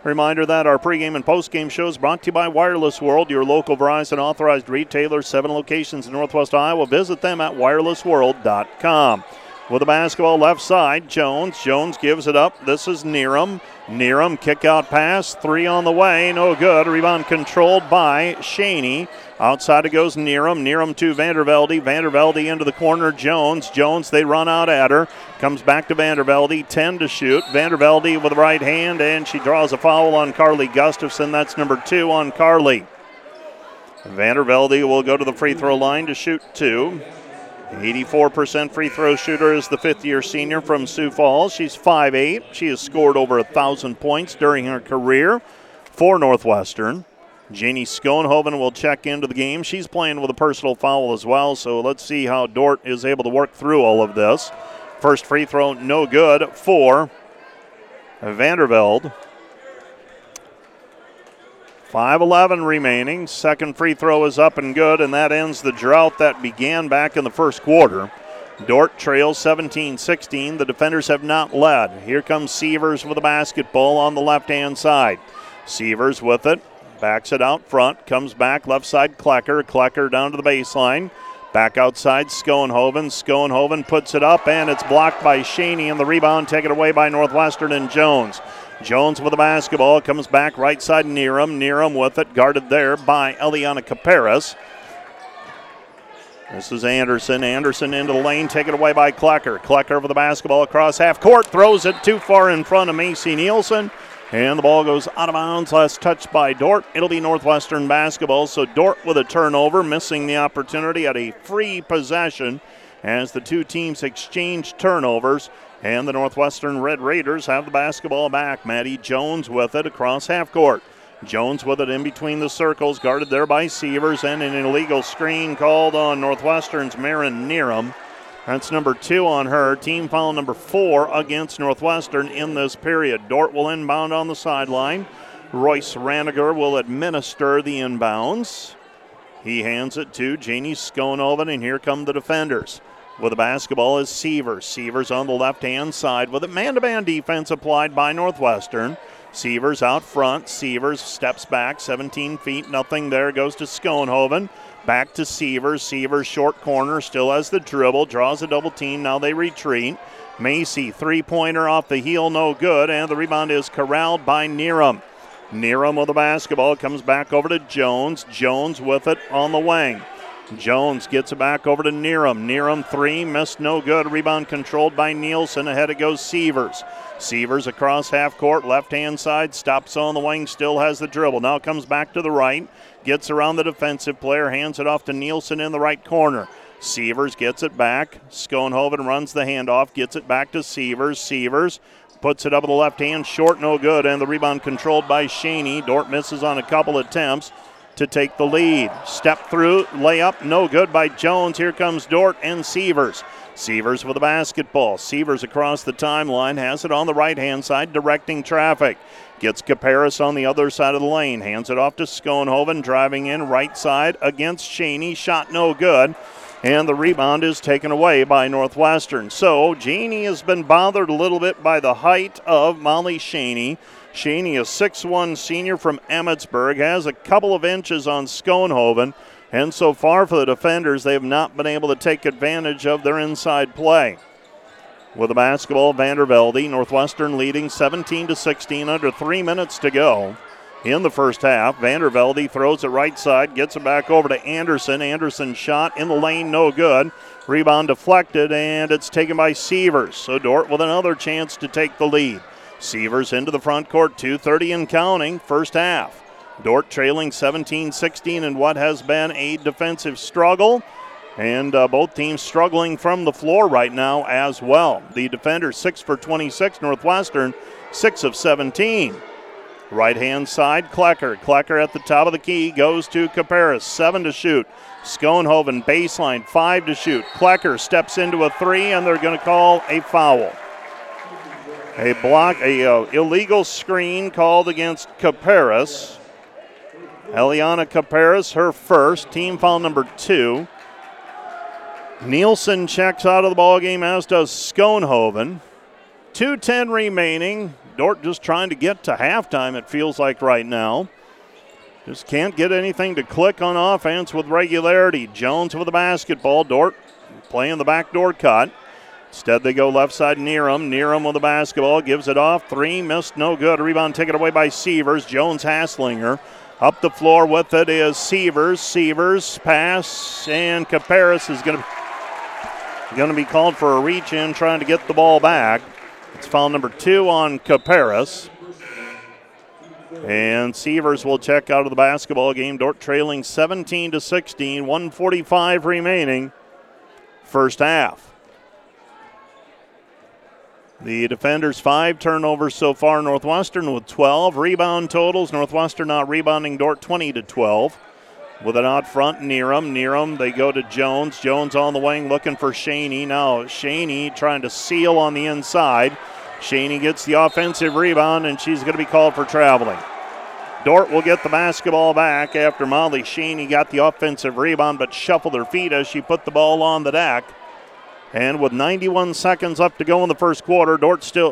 Reminder that our pregame and postgame shows brought to you by Wireless World, your local Verizon authorized retailer, 7 locations in Northwest Iowa. Visit them at wirelessworld.com. With the basketball left side, Jones. Jones gives it up. This is Neerum. Neerum, kick out pass, 3 on the way, no good. Rebound controlled by Schany. Outside it goes Neerum. Neerum to Vander Velde. Vander Velde into the corner, Jones. Jones, they run out at her. Comes back to Vander Velde, 10 to shoot. Vander Velde with the right hand, and she draws a foul on Carly Gustafson. That's number 2 on Carly. Vander Velde will go to the free throw line to shoot 2. 84% free throw shooter is the fifth-year senior from Sioux Falls. She's 5'8". She has scored over 1,000 points during her career for Northwestern. Janie Schoonhoven will check into the game. She's playing with a personal foul as well, so let's see how Dordt is able to work through all of this. First free throw, no good for Vander Velde. 5:11 remaining. Second free throw is up and good, and that ends the drought that began back in the first quarter. Dordt trails 17-16. The defenders have not led. Here comes Sievers with the basketball on the left-hand side. Sievers with it. Backs it out front. Comes back left side, Klecker. Klecker down to the baseline. Back outside, Schoonhoven. Schoonhoven puts it up, and it's blocked by Schany, and the rebound taken away by Northwestern and Jones. Jones with the basketball, comes back right side, Neerum. Neerum with it, guarded there by Eliana Caparis. This is Anderson. Anderson into the lane, taken away by Klecker. Klecker with the basketball across half court, throws it too far in front of Macy Nielsen, and the ball goes out of bounds, last touched by Dordt. It'll be Northwestern basketball, so Dordt with a turnover, missing the opportunity at a free possession as the two teams exchange turnovers. And the Northwestern Red Raiders have the basketball back. Maddie Jones with it across half court. Jones with it in between the circles, guarded there by Sievers, and an illegal screen called on Northwestern's Marin Neerum. That's number 2 on her. Team foul number 4 against Northwestern in this period. Dordt will inbound on the sideline. Royce Raniger will administer the inbounds. He hands it to Janie Schoonhoven, and here come the defenders. With the basketball is Sievers. Sievers on the left-hand side with a man-to-man defense applied by Northwestern. Sievers out front. Sievers steps back 17 feet. Nothing there. Goes to Schoonhoven. Back to Sievers. Sievers short corner. Still has the dribble. Draws a double team. Now they retreat. Macy three-pointer off the heel. No good. And the rebound is corralled by Neerum. Neerum with the basketball. Comes back over to Jones. Jones with it on the wing. Jones gets it back over to Neerum. Neerum, 3, missed, no good. Rebound controlled by Nielsen. Ahead it goes Sievers. Sievers across half court, left-hand side, stops on the wing, still has the dribble. Now comes back to the right, gets around the defensive player, hands it off to Nielsen in the right corner. Sievers gets it back. Schoonhoven runs the handoff, gets it back to Sievers. Sievers puts it up with the left hand, short, no good, and the rebound controlled by Schany. Dordt misses on a couple attempts to take the lead. Step through, layup, no good by Jones. Here comes Dordt and Sievers. Sievers with the basketball. Sievers across the timeline, has it on the right-hand side, directing traffic. Gets Caparis on the other side of the lane, hands it off to Schoonhoven, driving in right side against Schany. Shot no good, and the rebound is taken away by Northwestern. So, Janie has been bothered a little bit by the height of Molly Schany. Schany, a 6'1 senior from Emmitsburg, has a couple of inches on Schoonhoven, and so far for the defenders, they have not been able to take advantage of their inside play. With the basketball, Vander Velde, Northwestern leading 17-16, under 3 minutes to go in the first half. Vander Velde throws it right side, gets it back over to Anderson. Anderson shot in the lane, no good. Rebound deflected, and it's taken by Sievers. So Dordt with another chance to take the lead. Sievers into the front court, 2:30 and counting, first half. Dordt trailing 17-16 in what has been a defensive struggle. And both teams struggling from the floor right now as well. The defenders 6 for 26, Northwestern 6 of 17. Right-hand side, Klecker. Klecker at the top of the key goes to Caparis, 7 to shoot. Schoonhoven baseline, 5 to shoot. Klecker steps into a 3, and they're going to call a foul. A block, illegal screen called against Caparis. Eliana Caparis, her first, team foul number 2. Nielsen checks out of the ballgame, as does Schoonhoven. 2:10 remaining. Dordt just trying to get to halftime, it feels like right now. Just can't get anything to click on offense with regularity. Jones with the basketball. Dordt playing the backdoor cut. Instead, they go left side Neerum. Neerum with the basketball. Gives it off. Three. Missed. No good. Rebound taken away by Sievers. Jones hassling her. Up the floor with it is Sievers. Sievers pass. And Caparis is going to be called for a reach in trying to get the ball back. It's foul number 2 on Caparis. And Sievers will check out of the basketball game. Dordt trailing 17-16, 1:45 remaining, first half. The defenders 5 turnovers so far, Northwestern with 12. Rebound totals, Northwestern not rebounding Dordt 20-12. With it out front, Neerum, they go to Jones. Jones on the wing looking for Schany. Now Schany trying to seal on the inside. Schany gets the offensive rebound, and she's going to be called for traveling. Dordt will get the basketball back after Molly Schany got the offensive rebound but shuffled her feet as she put the ball on the deck. And with 91 seconds left to go in the first quarter, Dordt still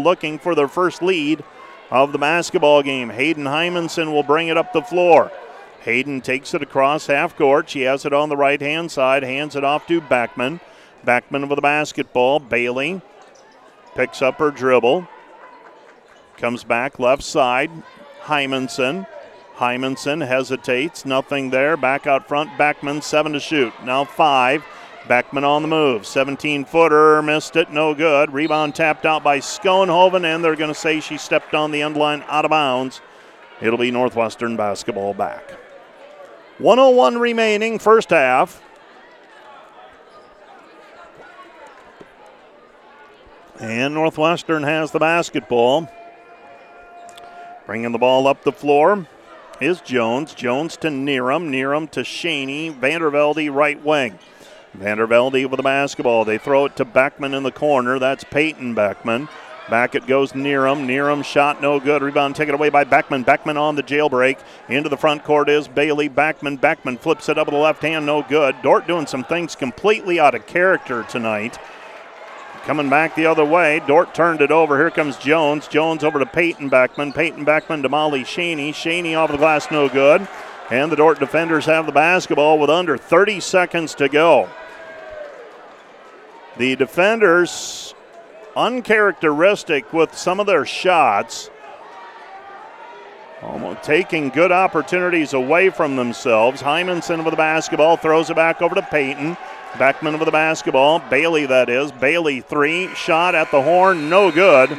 looking for their first lead of the basketball game. Hayden Hymanson will bring it up the floor. Hayden takes it across half court. She has it on the right-hand side, hands it off to Backman. Backman with the basketball. Bailey picks up her dribble. Comes back left side. Hymanson. Hymanson hesitates. Nothing there. Back out front. Backman, 7 to shoot. Now 5. Backman on the move. 17-footer. Missed it. No good. Rebound tapped out by Schoonhoven, and they're going to say she stepped on the end line out of bounds. It'll be Northwestern basketball back. 1:01 remaining first half. And Northwestern has the basketball. Bringing the ball up the floor is Jones. Jones to Neerum. Neerum to Schany. Vander Velde right wing. Vander Velde with the basketball. They throw it to Backman in the corner. That's Peyton Backman. Back it goes Neerum. Neerum shot no good. Rebound taken away by Backman. Backman on the jailbreak. Into the front court is Bailey. Backman flips it up with the left hand. No good. Dordt doing some things completely out of character tonight. Coming back the other way, Dordt turned it over. Here comes Jones. Jones over to Peyton Backman. Peyton Backman to Molly Schany. Schany off the glass, no good. And the Dordt defenders have the basketball with under 30 seconds to go. The defenders uncharacteristic with some of their shots. Almost taking good opportunities away from themselves. Hymanson with the basketball, throws it back over to Peyton. Backman with the basketball. Bailey, that is. Bailey, 3. Shot at the horn. No good.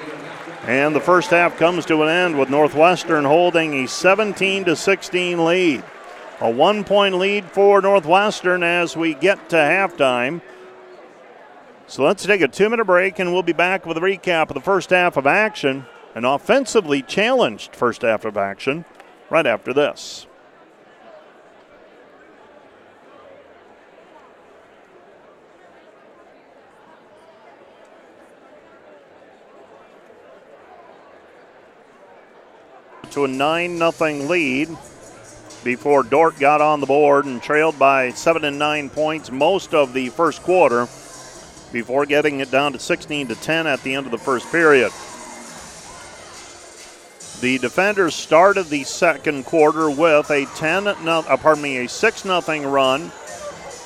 And the first half comes to an end with Northwestern holding a 17-16 lead. A 1-point lead for Northwestern as we get to halftime. So let's take a 2-minute break, and we'll be back with a recap of the first half of action, an offensively challenged first half of action, right after this. To a 9-0 lead before Dordt got on the board and trailed by 7 and 9 points most of the first quarter before getting it down to 16-10 at the end of the first period. The defenders started the second quarter with a 6-0 run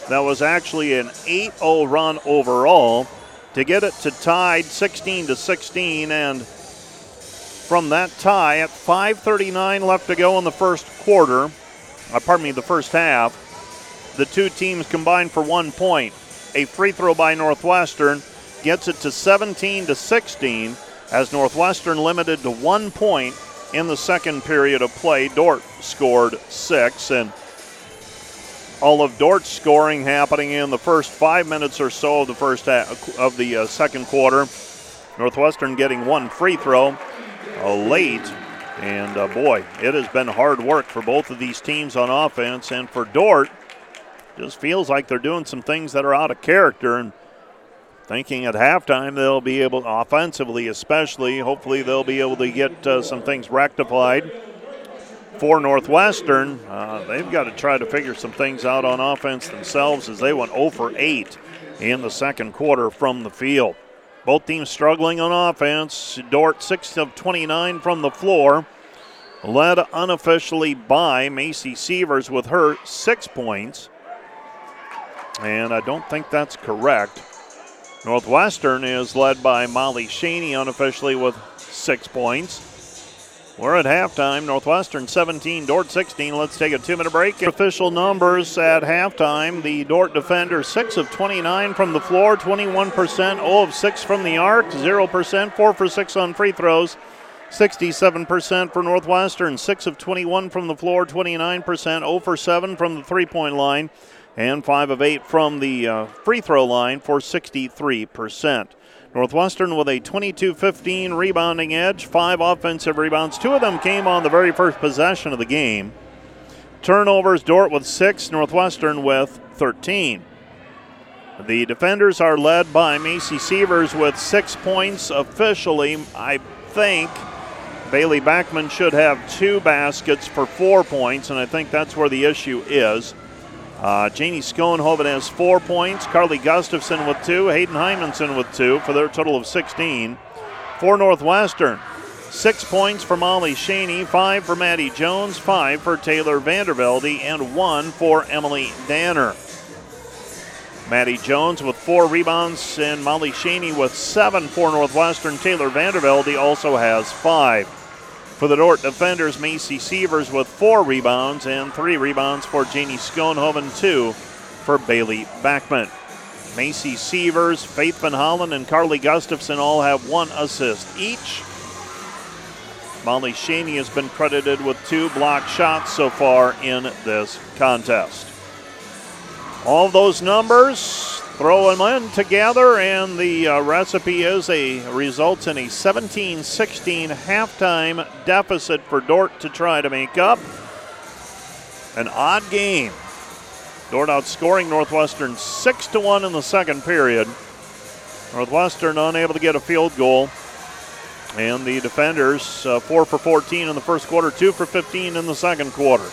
that was actually an 8-0 run overall to get it to tied 16-16, and from that tie at 5:39 left to go in the first half, the two teams combined for 1 point. A free throw by Northwestern gets it to 17-16 as Northwestern limited to 1 point in the second period of play. Dordt scored 6, and all of Dort's scoring happening in the first 5 minutes or so of the first half of the second quarter. Northwestern getting 1 free throw. Late, and boy, it has been hard work for both of these teams on offense, and for Dordt, just feels like they're doing some things that are out of character, and thinking at halftime they'll be able, offensively especially, hopefully they'll be able to get some things rectified. For Northwestern, they've got to try to figure some things out on offense themselves as they went 0 for 8 in the second quarter from the field. Both teams struggling on offense. Dordt 6 of 29 from the floor. Led unofficially by Macy Sievers with her 6 points. And I don't think that's correct. Northwestern is led by Molly Schany unofficially with 6 points. We're at halftime. Northwestern 17, Dordt 16. Let's take a 2-minute break. Official numbers at halftime. The Dordt defender 6 of 29 from the floor, 21%, 0 of 6 from the arc, 0%, 4 for 6 on free throws, 67% for Northwestern, 6 of 21 from the floor, 29%, 0 for 7 from the three-point line, and 5 of 8 from the free throw line for 63%. Northwestern with a 22-15 rebounding edge, 5 offensive rebounds. 2 of them came on the very first possession of the game. Turnovers, Dordt with 6, Northwestern with 13. The defenders are led by Macy Sievers with 6 points officially. I think Bailey Backman should have 2 baskets for 4 points, and I think that's where the issue is. Janie Schoonhoven has 4 points. Carly Gustafson with 2. Hayden Hymanson with 2 for their total of 16. For Northwestern, 6 points for Molly Schany, 5 for Maddie Jones, 5 for Taylor Vander Velde, and 1 for Emily Danner. Maddie Jones with 4 rebounds, and Molly Schany with 7 for Northwestern. Taylor Vander Velde also has 5. For the Dordt defenders, Macy Sievers with 4 rebounds and 3 rebounds for Janie Schoonhoven, 2 for Bailey Backman. Macy Sievers, Faith Van Hollen, and Carly Gustafson all have 1 assist each. Molly Schany has been credited with 2 block shots so far in this contest. All those numbers, throw them in together, and the recipe is results in a 17-16 halftime deficit for Dordt to try to make up. An odd game. Dordt outscoring Northwestern 6-1 in the second period. Northwestern unable to get a field goal. And the defenders 4 for 14 in the first quarter, 2 for 15 in the second quarter.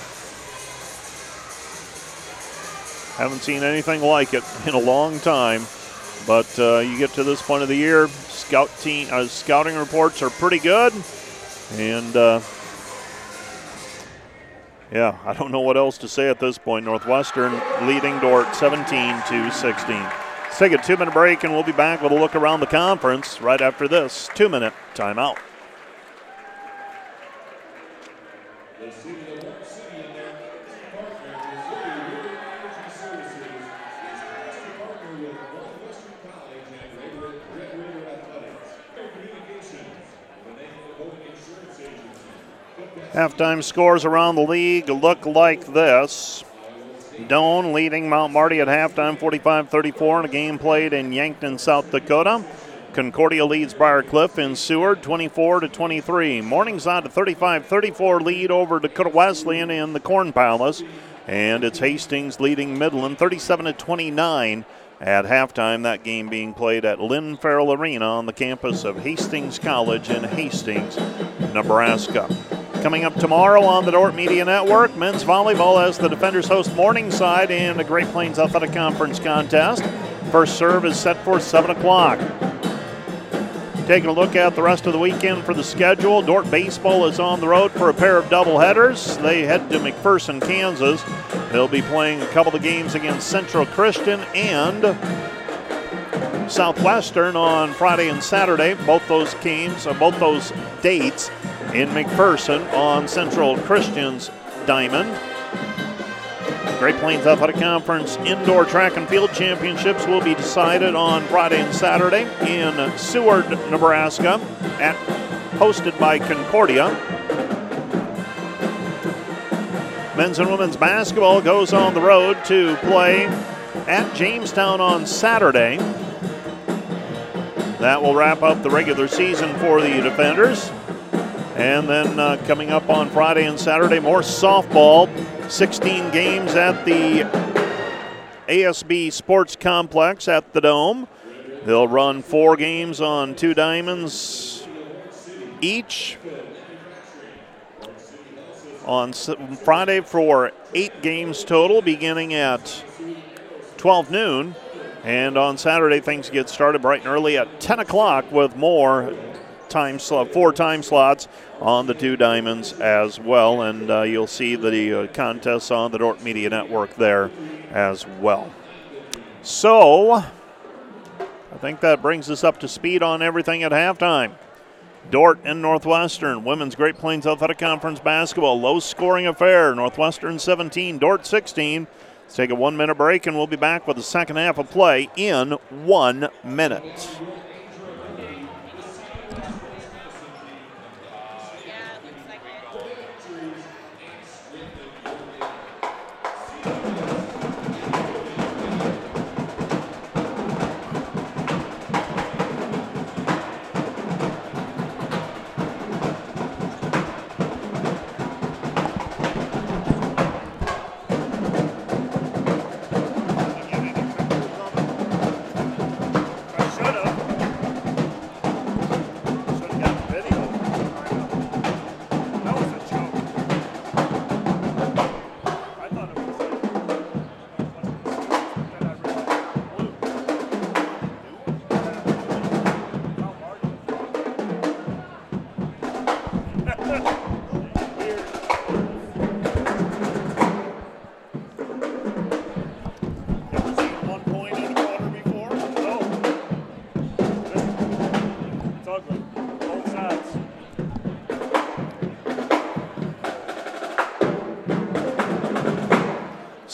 Haven't seen anything like it in a long time, but you get to this point of the year, scouting reports are pretty good, and I don't know what else to say at this point. Northwestern leading Dordt 17-16. Let's take a 2-minute break, and we'll be back with a look around the conference right after this 2-minute timeout. Halftime scores around the league look like this. Doane leading Mount Marty at halftime 45-34 in a game played in Yankton, South Dakota. Concordia leads Briar Cliff in Seward 24-23. Morningside a 35-34 lead over Dakota Wesleyan in the Corn Palace. And it's Hastings leading Midland 37-29 at halftime. That game being played at Lynn Farrell Arena on the campus of Hastings College in Hastings, Nebraska. Coming up tomorrow on the Dordt Media Network, men's volleyball as the defenders host Morningside in the Great Plains Athletic Conference contest. First serve is set for 7 o'clock. Taking a look at the rest of the weekend for the schedule, Dordt baseball is on the road for a pair of doubleheaders. They head to McPherson, Kansas. They'll be playing a couple of games against Central Christian and Southwestern on Friday and Saturday. Both those dates in McPherson on Central Christian's diamond. Great Plains Athletic Conference Indoor Track and Field Championships will be decided on Friday and Saturday in Seward, Nebraska, hosted by Concordia. Men's and women's basketball goes on the road to play at Jamestown on Saturday. That will wrap up the regular season for the defenders. And then coming up on Friday and Saturday, more softball. 16 games at the ASB Sports Complex at the Dome. They'll run 4 games on 2 diamonds each. On Friday for 8 games total, beginning at 12 noon. And on Saturday, things get started bright and early at 10 o'clock with more four time slots on the two diamonds as well. And you'll see the contests on the Dordt Media Network there as well. So I think that brings us up to speed on everything at halftime. Dordt and Northwestern, Women's Great Plains Athletic Conference basketball, low-scoring affair. Northwestern 17, Dordt 16. Let's take a 1-minute break, and we'll be back with the second half of play in 1 minute.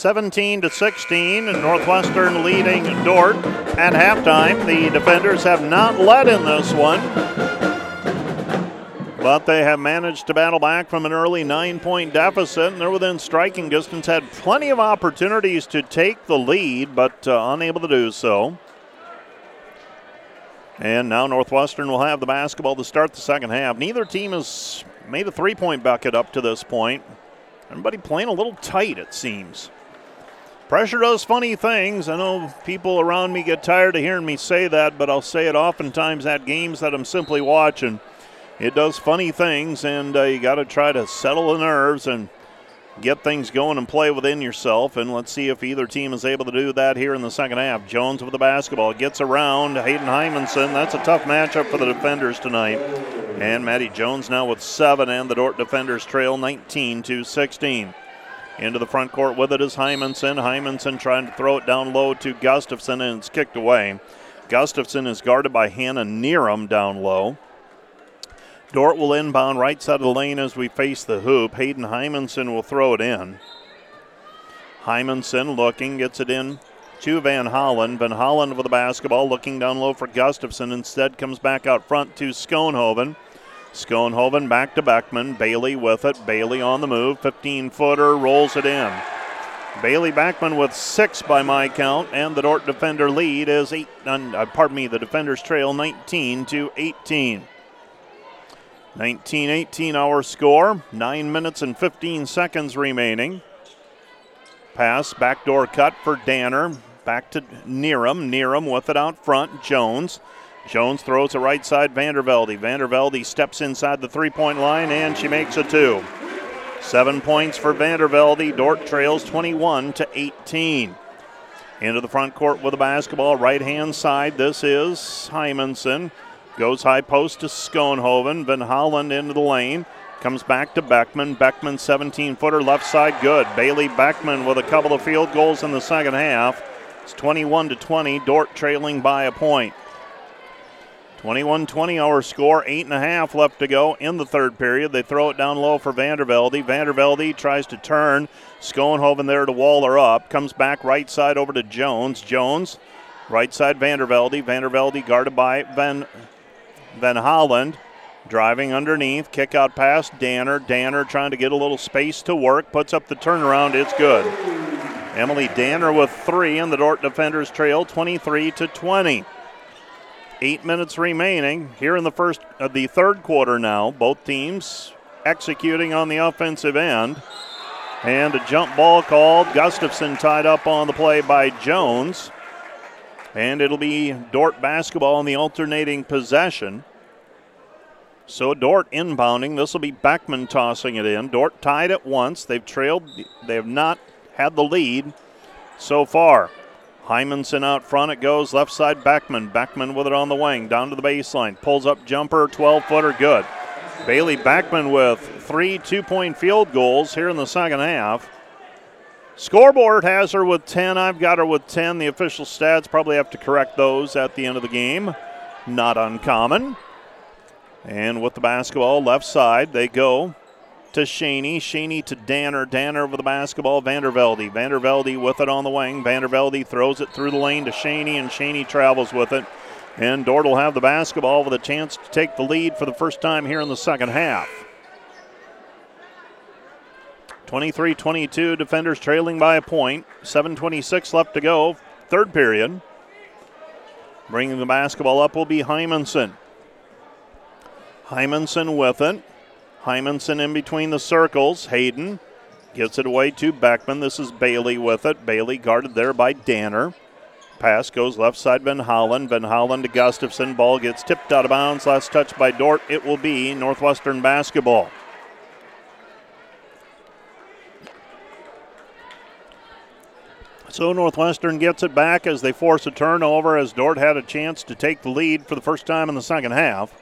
(17-16), and Northwestern leading Dordt at halftime. The defenders have not led in this one, but they have managed to battle back from an early 9-point deficit, and they're within striking distance. Had plenty of opportunities to take the lead, but unable to do so. And now Northwestern will have the basketball to start the second half. Neither team has made a 3-point bucket up to this point. Everybody playing a little tight, it seems. Pressure does funny things. I know people around me get tired of hearing me say that, but I'll say it oftentimes at games that I'm simply watching. It does funny things, and you got to try to settle the nerves and get things going and play within yourself. And let's see if either team is able to do that here in the second half. Jones with the basketball. Gets around Hayden Hymanson. That's a tough matchup for the defenders tonight. And Maddie Jones now with 7, and the Dordt defenders trail 19-16. Into the front court with it is Hymanson. Hymanson trying to throw it down low to Gustafson, and it's kicked away. Gustafson is guarded by Hannah Neerum down low. Dordt will inbound right side of the lane as we face the hoop. Hayden Hymanson will throw it in. Hymanson looking, gets it in to Van Hollen. Van Hollen with the basketball, looking down low for Gustafson. Instead comes back out front to Schoonhoven. Schoonhoven back to Beckman. Bailey with it. Bailey on the move. 15-footer. Rolls it in. Bailey Backman with 6 by my count. And the Dordt defender lead is the defenders trail 19-18. 19-18 our score. 9 minutes and 15 seconds remaining. Pass. Backdoor cut for Danner. Back to Neerum. Neerum with it out front. Jones. Jones throws to right side, Vander Velde. Vander Velde steps inside the three-point line, and she makes a 2. 7 points for Vander Velde. Dordt trails 21-18. Into the front court with the basketball, right-hand side. This is Hymanson. Goes high post to Schoonhoven. Van Hollen into the lane. Comes back to Beckman. Beckman 17-footer, left side, good. Bailey Beckman with a couple of field goals in the second half. It's 21-20, Dordt trailing by a point. 21-20 our score, 8.5 left to go in the third period. They throw it down low for Vander Velde. Vander Velde tries to turn. Schoonhoven there to wall her up. Comes back right side over to Jones. Jones, right side Vander Velde. Vander Velde guarded by Van Hollen. Driving underneath, kick out pass, Danner. Danner trying to get a little space to work. Puts up the turnaround, it's good. Emily Danner with 3, and the Dordt defenders trail 23-20. 8 minutes remaining here in the third quarter now. Both teams executing on the offensive end. And a jump ball called. Gustafson tied up on the play by Jones. And it'll be Dordt basketball in the alternating possession. So Dordt inbounding. This will be Beckman tossing it in. Dordt tied it once. They have not had the lead so far. Hymanson out front. It goes left side, Backman. Backman with it on the wing, down to the baseline. Pulls up jumper, 12-footer, good. Bailey Backman with 3 two-point field goals here in the second half. Scoreboard has her with 10. I've got her with 10. The official stats probably have to correct those at the end of the game. Not uncommon. And with the basketball, left side, they go to Schany. Schany to Danner. Danner with the basketball, Vander Velde. Vander Velde with it on the wing. Vander Velde throws it through the lane to Schany, and Schany travels with it. And Dordt will have the basketball with a chance to take the lead for the first time here in the second half. 23-22, defenders trailing by a point. 7:26 left to go, third period. Bringing the basketball up will be Hymanson. Hymanson with it. Hymanson in between the circles. Hayden gets it away to Beckman. This is Bailey with it. Bailey guarded there by Danner. Pass goes left side, Van Hollen. Van Hollen to Gustafson. Ball gets tipped out of bounds. Last touch by Dordt. It will be Northwestern basketball. So Northwestern gets it back as they force a turnover, as Dordt had a chance to take the lead for the first time in the second half.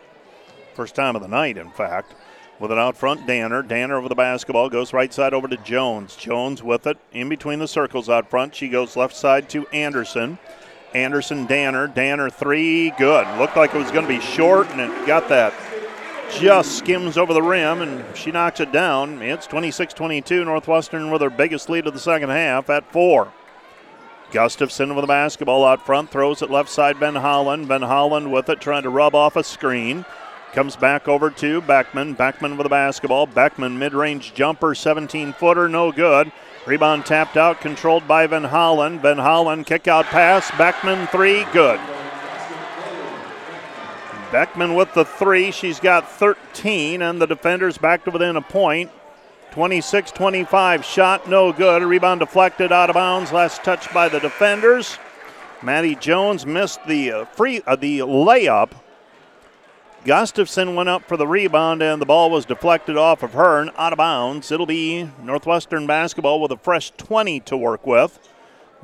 First time of the night, in fact. With it out front, Danner. Danner over the basketball, goes right side over to Jones. Jones with it in between the circles out front. She goes left side to Anderson. Anderson, Danner. Danner, three, good. Looked like it was going to be short, and it got that. Just skims over the rim, and she knocks it down. It's 26-22, Northwestern with her biggest lead of the second half at 4. Gustafson with the basketball out front, throws it left side, Van Hollen. Van Hollen with it, trying to rub off a screen. Comes back over to Backman. Backman with the basketball. Backman mid-range jumper, 17-footer, no good. Rebound tapped out, controlled by Van Hollen. Van Hollen kick-out pass. Backman three, good. Beckman with the three. She's got 13, and the defenders back to within a point. 26-25, shot no good. Rebound deflected out of bounds. Last touch by the defenders. Maddie Jones missed the layup. Gustafson went up for the rebound, and the ball was deflected off of her and out of bounds. It'll be Northwestern basketball with a fresh 20 to work with.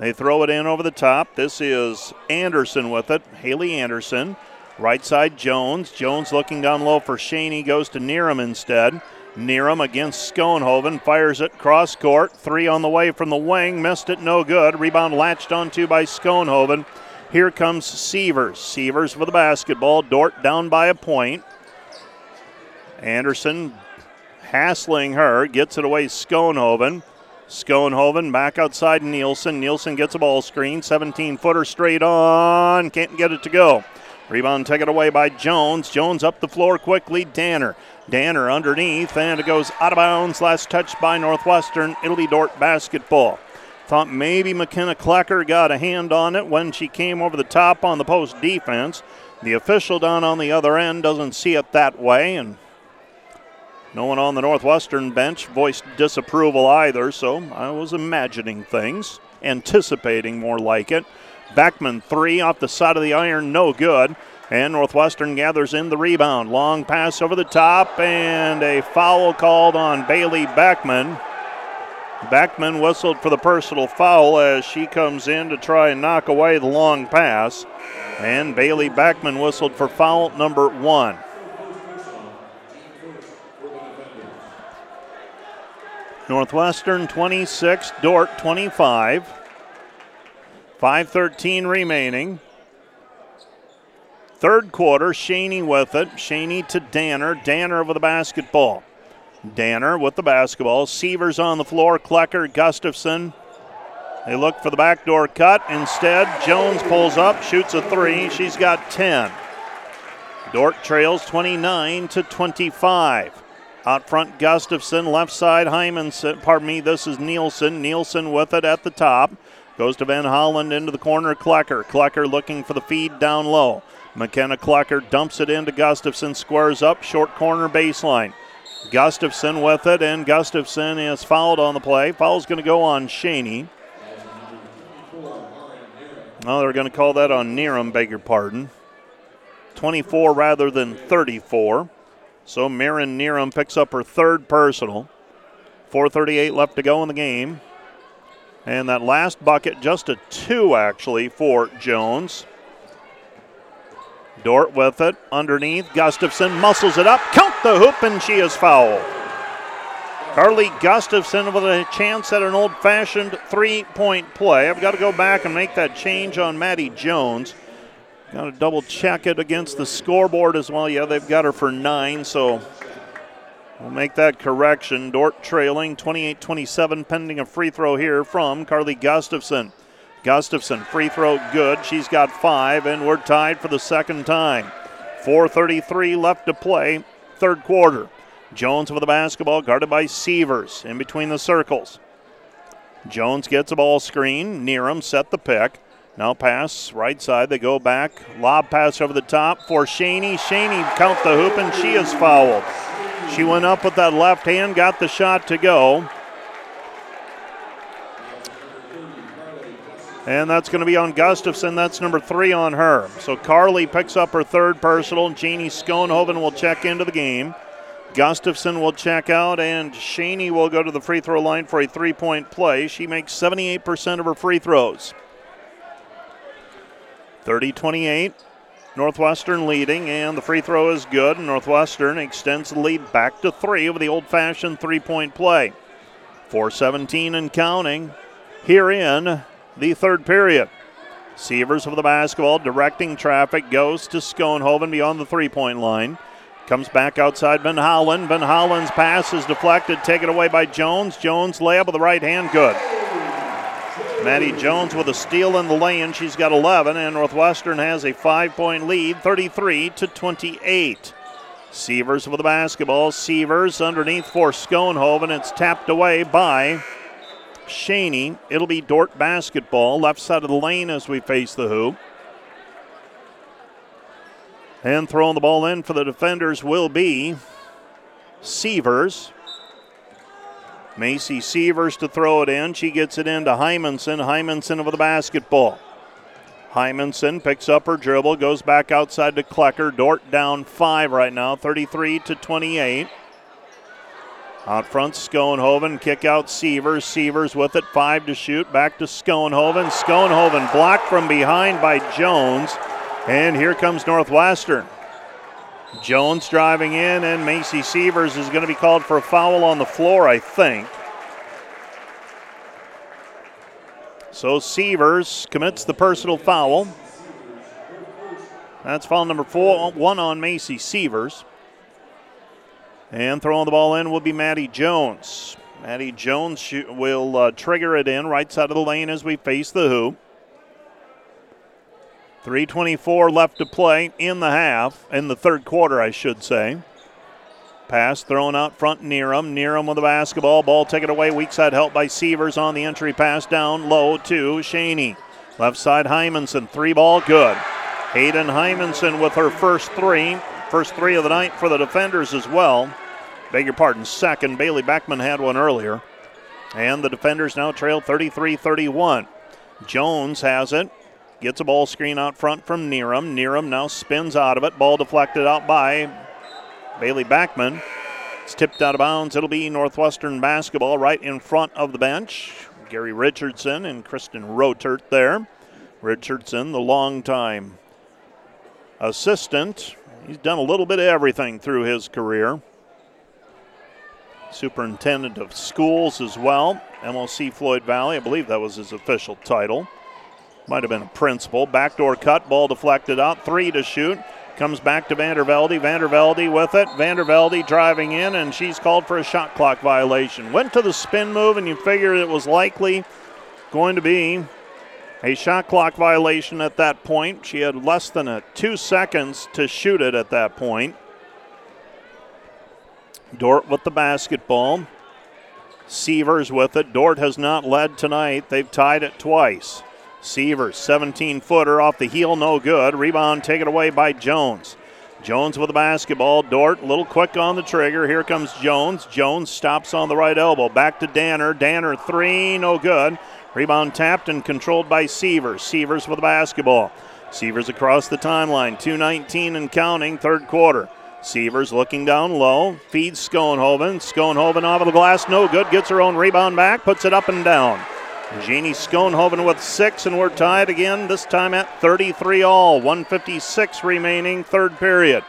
They throw it in over the top. This is Anderson with it, Haley Anderson. Right side, Jones. Jones looking down low for Schany. Goes to Neerum instead. Neerum against Schoonhoven. Fires it cross court. Three on the way from the wing. Missed it, no good. Rebound latched onto by Schoonhoven. Here comes Sievers. Sievers with the basketball. Dordt down by a point. Anderson hassling her. Gets it away, Schoonhoven. Schoonhoven back outside, Nielsen. Nielsen gets a ball screen. 17-footer straight on. Can't get it to go. Rebound taken away by Jones. Jones up the floor quickly. Danner. Danner underneath, and it goes out of bounds. Last touch by Northwestern. It'll be Dordt basketball. Thought maybe McKenna Klecker got a hand on it when she came over the top on the post defense. The official down on the other end doesn't see it that way, and no one on the Northwestern bench voiced disapproval either, so I was imagining things, anticipating more like it. Backman three off the side of the iron, no good. And Northwestern gathers in the rebound. Long pass over the top, and a foul called on Bailey Backman. Backman whistled for the personal foul as she comes in to try and knock away the long pass. And Bailey Backman whistled for foul number 1. Northwestern 26, Dordt 25. 5:13 remaining. Third quarter, Schany with it. Schany to Danner. Danner with the basketball. Danner with the basketball. Sievers on the floor. Klecker, Gustafson. They look for the backdoor cut. Instead, Jones pulls up, shoots a three. She's got 10. Dordt trails 29-25. Out front, Gustafson. Left side, Hymanson. This is Nielsen. Nielsen with it at the top. Goes to Van Hollen into the corner. Klecker. Klecker looking for the feed down low. McKenna Klecker dumps it into Gustafson, squares up, short corner baseline. Gustafson with it, and Gustafson is fouled on the play. Foul's going to go on Schany. No, they're going to call that on Neerum, beg your pardon. 24 rather than 34. So Marin Neerum picks up her third personal. 4:38 left to go in the game. And that last bucket, just a two, actually, for Jones. Dordt with it underneath. Gustafson muscles it up. Count the hoop, and she is fouled. Carly Gustafson with a chance at an old-fashioned three-point play. I've got to go back and make that change on Maddie Jones. Got to double-check it against the scoreboard as well. Yeah, they've got her for 9, so we'll make that correction. Dordt trailing 28-27, pending a free throw here from Carly Gustafson. Gustafson, free throw good. She's got 5, and we're tied for the second time. 4:33 left to play, third quarter. Jones with the basketball, guarded by Sievers in between the circles. Jones gets a ball screen. Neerum set the pick. Now pass right side. They go back. Lob pass over the top for Schany. Schany count the hoop, and she is fouled. She went up with that left hand, got the shot to go. And that's going to be on Gustafson. That's number 3 on her. So Carly picks up her third personal. Janie Schoonhoven will check into the game. Gustafson will check out, and Schany will go to the free throw line for a three-point play. She makes 78% of her free throws. 30-28, Northwestern leading, and the free throw is good. Northwestern extends the lead back to 3 with the old-fashioned three-point play. 4:17 and counting here in the third period. Sievers with the basketball, directing traffic, goes to Schoonhoven beyond the three-point line. Comes back outside Van Hollen. Van Hollen's pass is deflected, taken away by Jones. Jones layup with the right hand, good. Maddie Jones with a steal in the lane. She's got 11, and Northwestern has a 5-point lead, 33-28. Sievers with the basketball. Sievers underneath for Schoonhoven. It's tapped away by Schany. It'll be Dordt basketball, left side of the lane as we face the hoop. And throwing the ball in for the defenders will be Sievers. Macy Sievers to throw it in. She gets it in to Hymanson. Hymanson over the basketball. Hymanson picks up her dribble, goes back outside to Klecker. Dordt down 5 right now, 33-28. Out front, Schoonhoven. Kick out Sievers. Sievers with it, 5 to shoot. Back to Schoonhoven. Schoonhoven blocked from behind by Jones. And here comes Northwestern. Jones driving in, and Macy Sievers is going to be called for a foul on the floor, I think. So Sievers commits the personal foul. That's foul number 4, 1 on Macy Sievers. And throwing the ball in will be Maddie Jones. Maddie Jones will trigger it in right side of the lane as we face the hoop. 3:24 left to play in the half, in the third quarter, I should say. Pass thrown out front, Neerum. Neerum with the basketball. Ball taken away. Weak side help by Sievers on the entry pass down low to Schany. Left side, Hymanson. 3 ball, good. Hayden Hymanson with her first 3. First 3 of the night for the defenders as well. Beg your pardon, second. Bailey Backman had one earlier. And the defenders now trail 33-31. Jones has it. Gets a ball screen out front from Neerum. Neerum now spins out of it. Ball deflected out by Bailey Backman. It's tipped out of bounds. It'll be Northwestern basketball right in front of the bench. Gary Richardson and Kristen Rotert there. Richardson, the longtime assistant. He's done a little bit of everything through his career. Superintendent of schools as well. MLC Floyd Valley. I believe that was his official title. Might have been a principal. Backdoor cut, ball deflected out. 3 to shoot. Comes back to Vander Velde. Vander Velde with it. Vander Velde driving in, and she's called for a shot clock violation. Went to the spin move, and you figured it was likely going to be a shot clock violation at that point. She had less than 2 seconds to shoot it at that point. Dordt with the basketball. Sievers with it. Dordt has not led tonight. They've tied it twice. Sievers, 17-footer off the heel, no good. Rebound taken away by Jones. Jones with the basketball. Dordt, a little quick on the trigger. Here comes Jones. Jones stops on the right elbow. Back to Danner. Danner, 3, no good. Rebound tapped and controlled by Sievers. Sievers with the basketball. Sievers across the timeline. 2:19 and counting, third quarter. Sievers looking down low. Feeds Schoonhoven. Schoonhoven off of the glass, no good. Gets her own rebound back, puts it up and down. Janie Schoonhoven with 6, and we're tied again, this time at 33 all. 1:56 remaining, third period.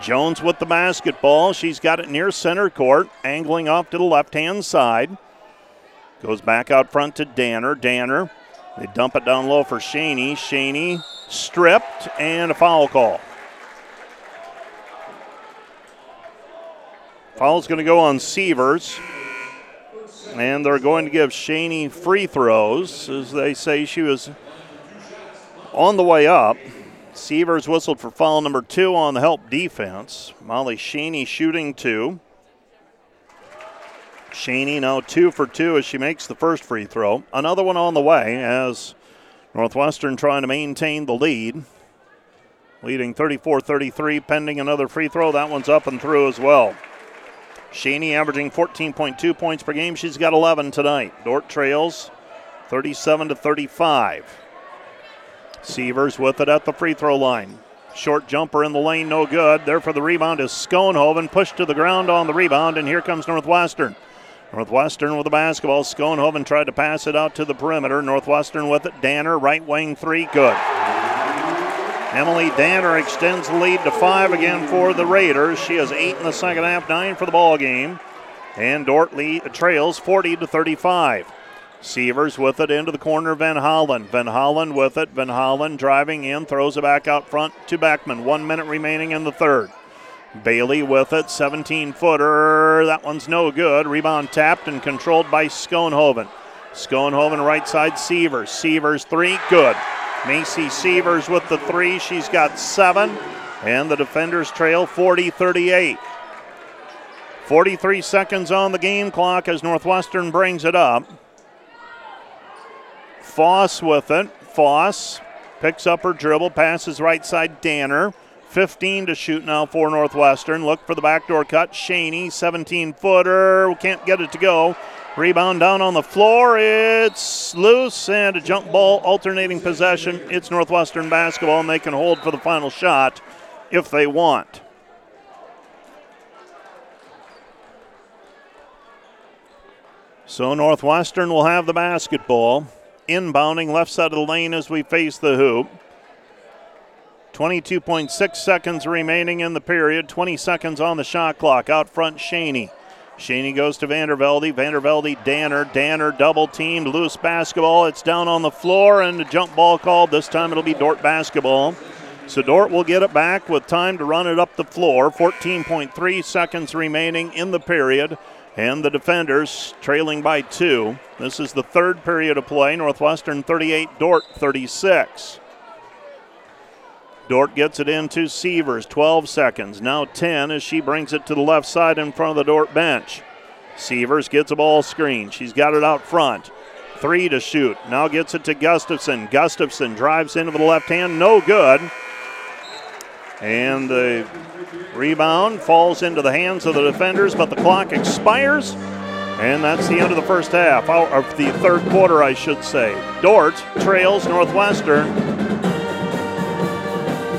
Jones with the basketball. She's got it near center court, angling off to the left-hand side. Goes back out front to Danner. Danner, they dump it down low for Schany. Schany stripped, and a foul call. Foul's going to go on Sievers. And they're going to give Schany free throws, as they say she was on the way up. Sievers whistled for foul number 2 on the help defense. Molly Schany shooting 2. Schany now 2 for 2 as she makes the first free throw. Another one on the way as Northwestern trying to maintain the lead. Leading 34-33, pending another free throw. That one's up and through as well. Schany averaging 14.2 points per game. She's got 11 tonight. Dordt trails 37-35. Sievers with it at the free throw line. Short jumper in the lane, no good. There for the rebound is Schoonhoven, pushed to the ground on the rebound, and here comes Northwestern. Northwestern with the basketball. Schoonhoven tried to pass it out to the perimeter. Northwestern with it. Danner, right wing three, good. Emily Danner extends the lead to 5 again for the Raiders. She has 8 in the second half, 9 for the ball game. And Dordt trails 40-35. Sievers with it into the corner, Van Hollen. Van Hollen with it. Van Hollen driving in, throws it back out front to Backman. 1 minute remaining in the third. Bailey with it, 17-footer. That one's no good. Rebound tapped and controlled by Schoonhoven. Schoonhoven right side, Sievers. Sievers three, good. Macy Sievers with the 3. She's got 7. And the defenders trail 40-38. 43 seconds on the game clock as Northwestern brings it up. Foss with it. Foss picks up her dribble, passes right side Danner. 15 to shoot now for Northwestern. Look for the backdoor cut. Schany, 17-footer. Can't get it to go. Rebound down on the floor, it's loose, and a jump ball, alternating possession. It's Northwestern basketball, and they can hold for the final shot if they want. So Northwestern will have the basketball, inbounding left side of the lane as we face the hoop. 22.6 seconds remaining in the period, 20 seconds on the shot clock. Out front, Schany. Schany goes to Vander Velde. Vander Velde, Danner. Danner double-teamed, loose basketball. It's down on the floor, and a jump ball called. This time it'll be Dordt basketball. So Dordt will get it back with time to run it up the floor. 14.3 seconds remaining in the period, and the defenders trailing by 2. This is the third period of play. Northwestern 38, Dordt 36. Dordt gets it into Sievers, 12 seconds, now 10 as she brings it to the left side in front of the Dordt bench. Sievers gets a ball screen. She's got it out front. 3 to shoot. Now gets it to Gustafson. Gustafson drives into the left hand, no good. And the rebound falls into the hands of the defenders, but the clock expires. And that's the end of the first half, of the third quarter, I should say. Dordt trails Northwestern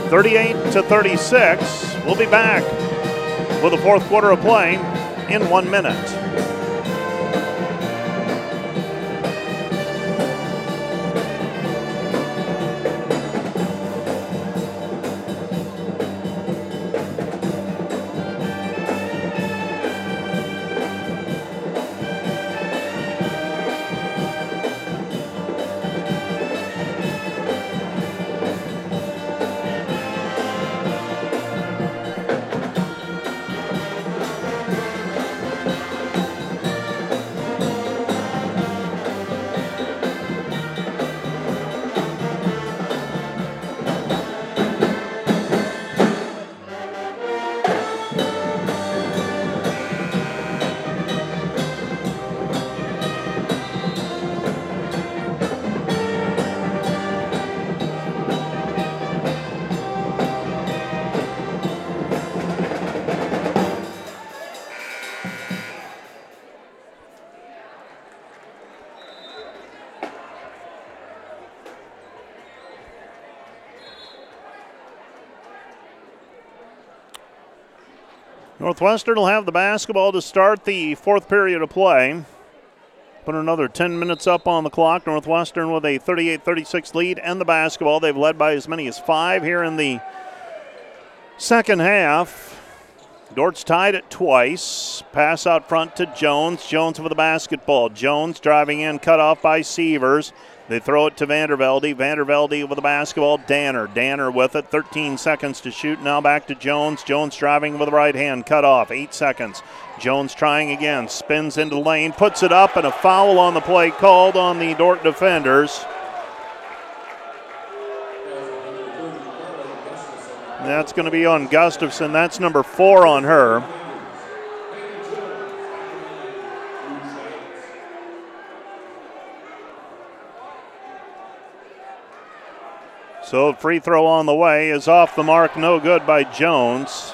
38-36. We'll be back with the fourth quarter of play in 1 minute. Northwestern will have the basketball to start the fourth period of play. Put another 10 minutes up on the clock. Northwestern with a 38-36 lead and the basketball. They've led by as many as five here in the second half. Dort's tied it twice. Pass out front to Jones. Jones with the basketball. Jones driving in, cut off by Sievers. They throw it to Vander Velde. Vander Velde with the basketball. Danner. Danner with it. 13 seconds to shoot. Now back to Jones. Jones driving with the right hand. Cut off. 8 seconds. Jones trying again. Spins into the lane. Puts it up, and a foul on the play called on the Dordt defenders. That's going to be on Gustafson. That's number 4 on her. So free throw on the way is off the mark, no good by Jones.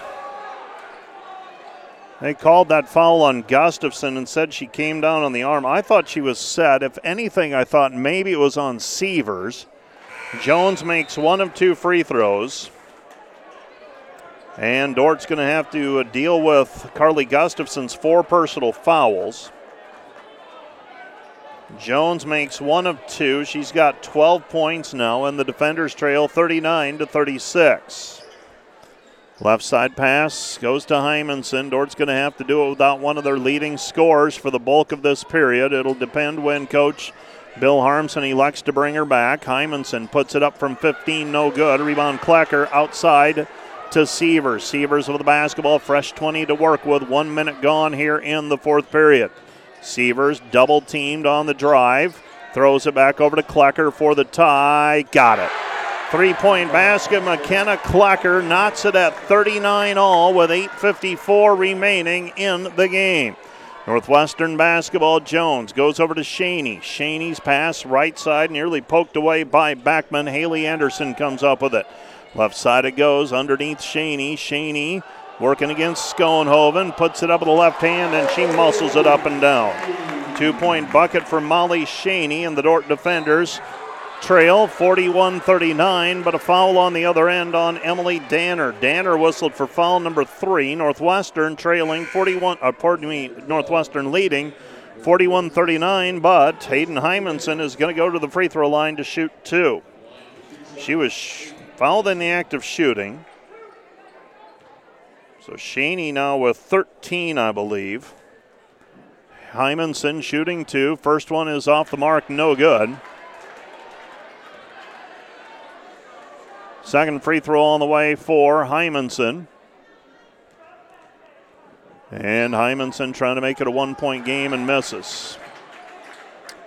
They called that foul on Gustafson and said she came down on the arm. I thought she was set. If anything, I thought maybe it was on Sievers. Jones makes one of 2 free throws. And Dort's going to have to deal with Carly Gustafson's 4 personal fouls. Jones makes one of 2. She's got 12 points now, and the defenders trail 39-36. Left side pass goes to Hymanson. Dort's going to have to do it without one of their leading scorers for the bulk of this period. It'll depend when Coach Bill Harmson elects to bring her back. Hymanson puts it up from 15, no good. Rebound Klecker outside to Sievers. Sievers with the basketball, fresh 20 to work with. 1 minute gone here in the fourth period. Sievers double teamed on the drive. Throws it back over to Klecker for the tie. Got it. 3-point basket. McKenna Klecker knots it at 39-all with 8:54 remaining in the game. Northwestern basketball. Jones goes over to Schany. Shaney's pass right side nearly poked away by Backman. Haley Anderson comes up with it. Left side it goes underneath Schany. Schany working against Schoonhoven, puts it up with the left hand, and she muscles it up and down. 2-point bucket for Molly Schany, and the Dordt defenders trail 41-39, but a foul on the other end on Emily Danner. Danner whistled for foul number 3. Northwestern trailing Northwestern leading 41-39, but Hayden Hymanson is going to go to the free throw line to shoot 2. She was fouled in the act of shooting. So Schany now with 13, I believe. Hymanson shooting 2. First one is off the mark, no good. Second free throw on the way for Hymanson. And Hymanson trying to make it a 1-point game and misses.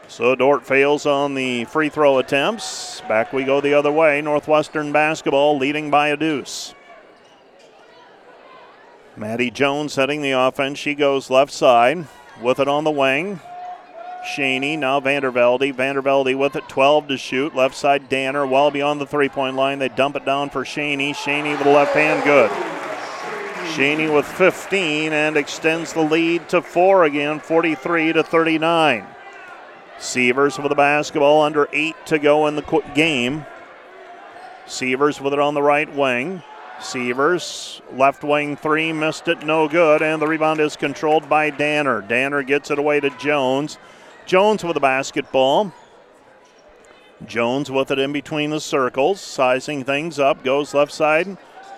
So Dordt fails on the free throw attempts. Back we go the other way. Northwestern basketball leading by a deuce. Maddie Jones setting the offense. She goes left side with it on the wing. Schany, now Vander Velde. Vander Velde with it, 12 to shoot. Left side Danner, well beyond the three-point line. They dump it down for Schany. Schany with the left hand, good. Schany with 15 and extends the lead to 4 again, 43-39. Sievers with the basketball, under 8 to go in the game. Sievers with it on the right wing. Sievers, left wing 3, missed it, no good, and the rebound is controlled by Danner. Danner gets it away to Jones. Jones with the basketball. Jones with it in between the circles, sizing things up, goes left side.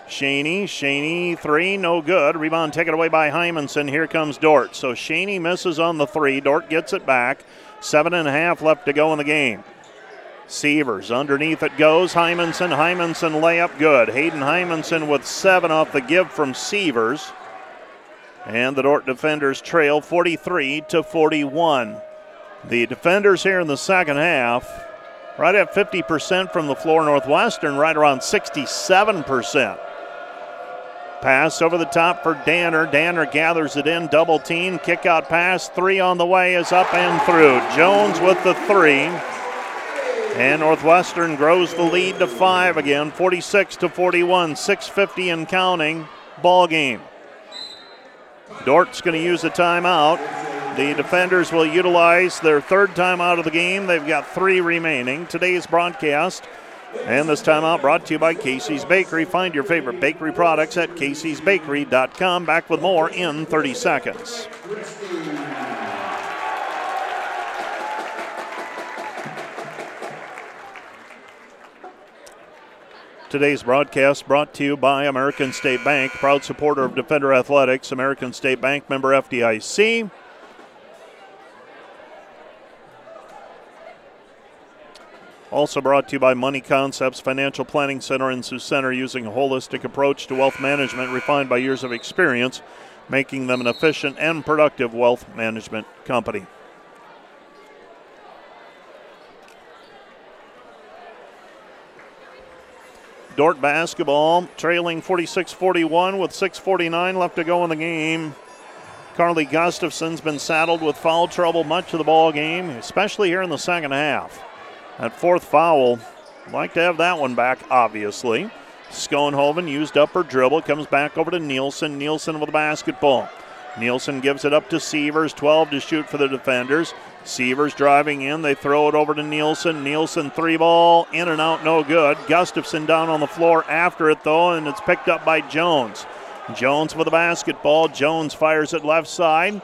Schany, Schany 3, no good. Rebound taken away by Hymanson. Here comes Dordt. So Schany misses on the 3. Dordt gets it back. 7.5 left to go in the game. Sievers, underneath it goes. Hymanson, Hymanson layup good. Hayden Hymanson with 7 off the give from Sievers. And the Dordt defenders trail 43-41. The defenders here in the second half, right at 50% from the floor. Northwestern right around 67%. Pass over the top for Danner. Danner gathers it in, double team, kick out pass. 3 on the way is up and through. Jones with the 3. And Northwestern grows the lead to 5 again, 46-41, 6:50 and counting, ball game. Dort's going to use a timeout. The defenders will utilize their 3rd timeout of the game. They've got 3 remaining. Today's broadcast and this timeout brought to you by Casey's Bakery. Find your favorite bakery products at caseysbakery.com. Back with more in 30 seconds. Today's broadcast brought to you by American State Bank, proud supporter of Defender Athletics. American State Bank, member FDIC. Also brought to you by Money Concepts Financial Planning Center in Sioux Center, using a holistic approach to wealth management refined by years of experience, making them an efficient and productive wealth management company. Dordt basketball trailing 46-41 with 6:49 left to go in the game. Carly Gustafson's been saddled with foul trouble much of the ball game, especially here in the second half. That fourth foul, like to have that one back, obviously. Schoonhoven used up her dribble, comes back over to Nielsen. Nielsen with the basketball. Nielsen gives it up to Sievers, 12 to shoot for the defenders. Sievers driving in, they throw it over to Nielsen. Nielsen three ball, in and out, no good. Gustafson down on the floor after it though, and it's picked up by Jones. Jones with the basketball. Jones fires it left side.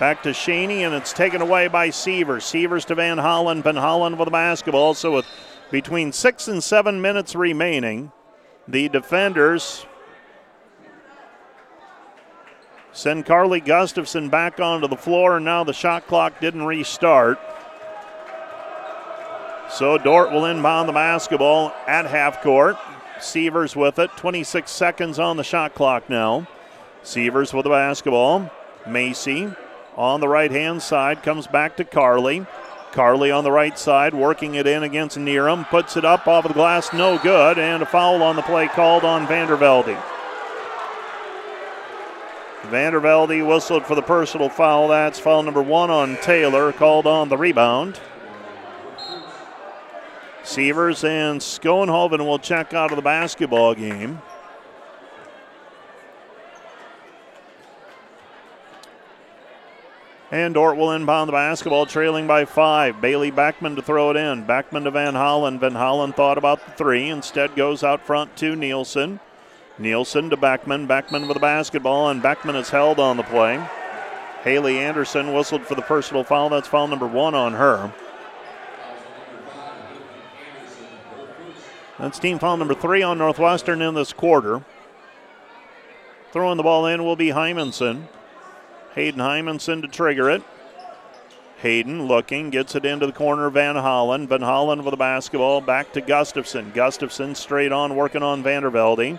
Back to Schany, and it's taken away by Sievers. Sievers to Van Hollen. Van Hollen with the basketball. So with between 6 and 7 minutes remaining, the defenders send Carly Gustafson back onto the floor, and now the shot clock didn't restart. So Dordt will inbound the basketball at half court. Sievers with it. 26 seconds on the shot clock now. Sievers with the basketball. Macy on the right-hand side, comes back to Carly. Carly on the right side, working it in against Neerum, puts it up off of the glass, no good, and a foul on the play called on Vander Velde. Vander Velde whistled for the personal foul. That's foul number one on Taylor, called on the rebound. Sievers and Schoonhoven will check out of the basketball game. And Dordt will inbound the basketball, trailing by 5. Bailey Backman to throw it in. Backman to Van Hollen. Van Hollen thought about the three. Instead goes out front to Nielsen. Nielsen to Backman. Backman with the basketball, and Backman is held on the play. Haley Anderson whistled for the personal foul. That's foul number one on her. That's team foul number 3 on Northwestern in this quarter. Throwing the ball in will be Hymanson. Hayden Hymanson to trigger it. Hayden looking, gets it into the corner, Van Hollen. Van Hollen with the basketball, back to Gustafson. Gustafson straight on, working on Vander Velde.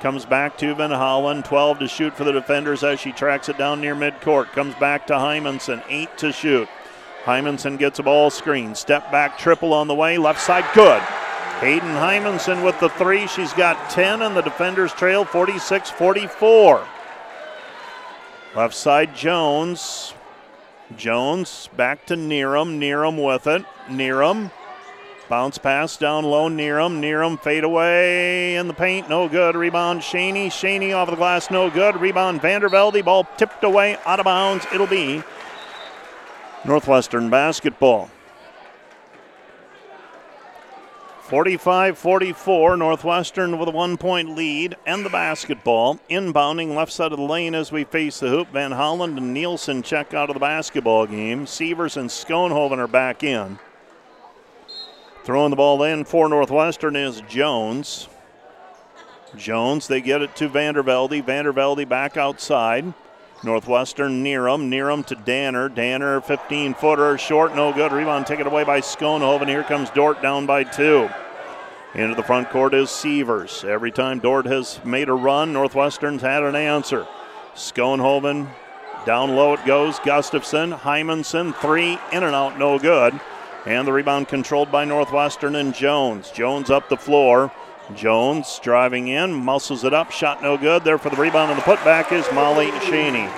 Comes back to Van Hollen, 12 to shoot for the defenders as she tracks it down near midcourt. Comes back to Hymanson, 8 to shoot. Hymanson gets a ball screen, step back, triple on the way, left side, good. Hayden Hymanson with the three. She's got 10, and the defenders trail 46-44. Left side, Jones. Jones back to Neerum. Neerum with it. Neerum. Bounce pass down low. Neerum. Neerum fade away in the paint. No good. Rebound, Schany. Schany off the glass. No good. Rebound, Vander Velde. Ball tipped away. Out of bounds. It'll be Northwestern basketball. 45-44, Northwestern with a 1-point lead and the basketball. Inbounding left side of the lane as we face the hoop. Van Hollen and Nielsen check out of the basketball game. Sievers and Schoonhoven are back in. Throwing the ball in for Northwestern is Jones. Jones, they get it to Vander Velde. Vander Velde back outside. Northwestern, Neerum. Neerum to Danner. Danner, 15-footer, short, no good. Rebound taken away by Schoonhoven. Here comes Dordt down by 2. Into the front court is Sievers. Every time Dordt has made a run, Northwestern's had an answer. Schoonhoven, down low it goes. Gustafson, Hymanson, 3, in and out, no good. And the rebound controlled by Northwestern and Jones. Jones up the floor. Jones driving in, muscles it up, shot no good. There for the rebound and the putback is Molly Schany.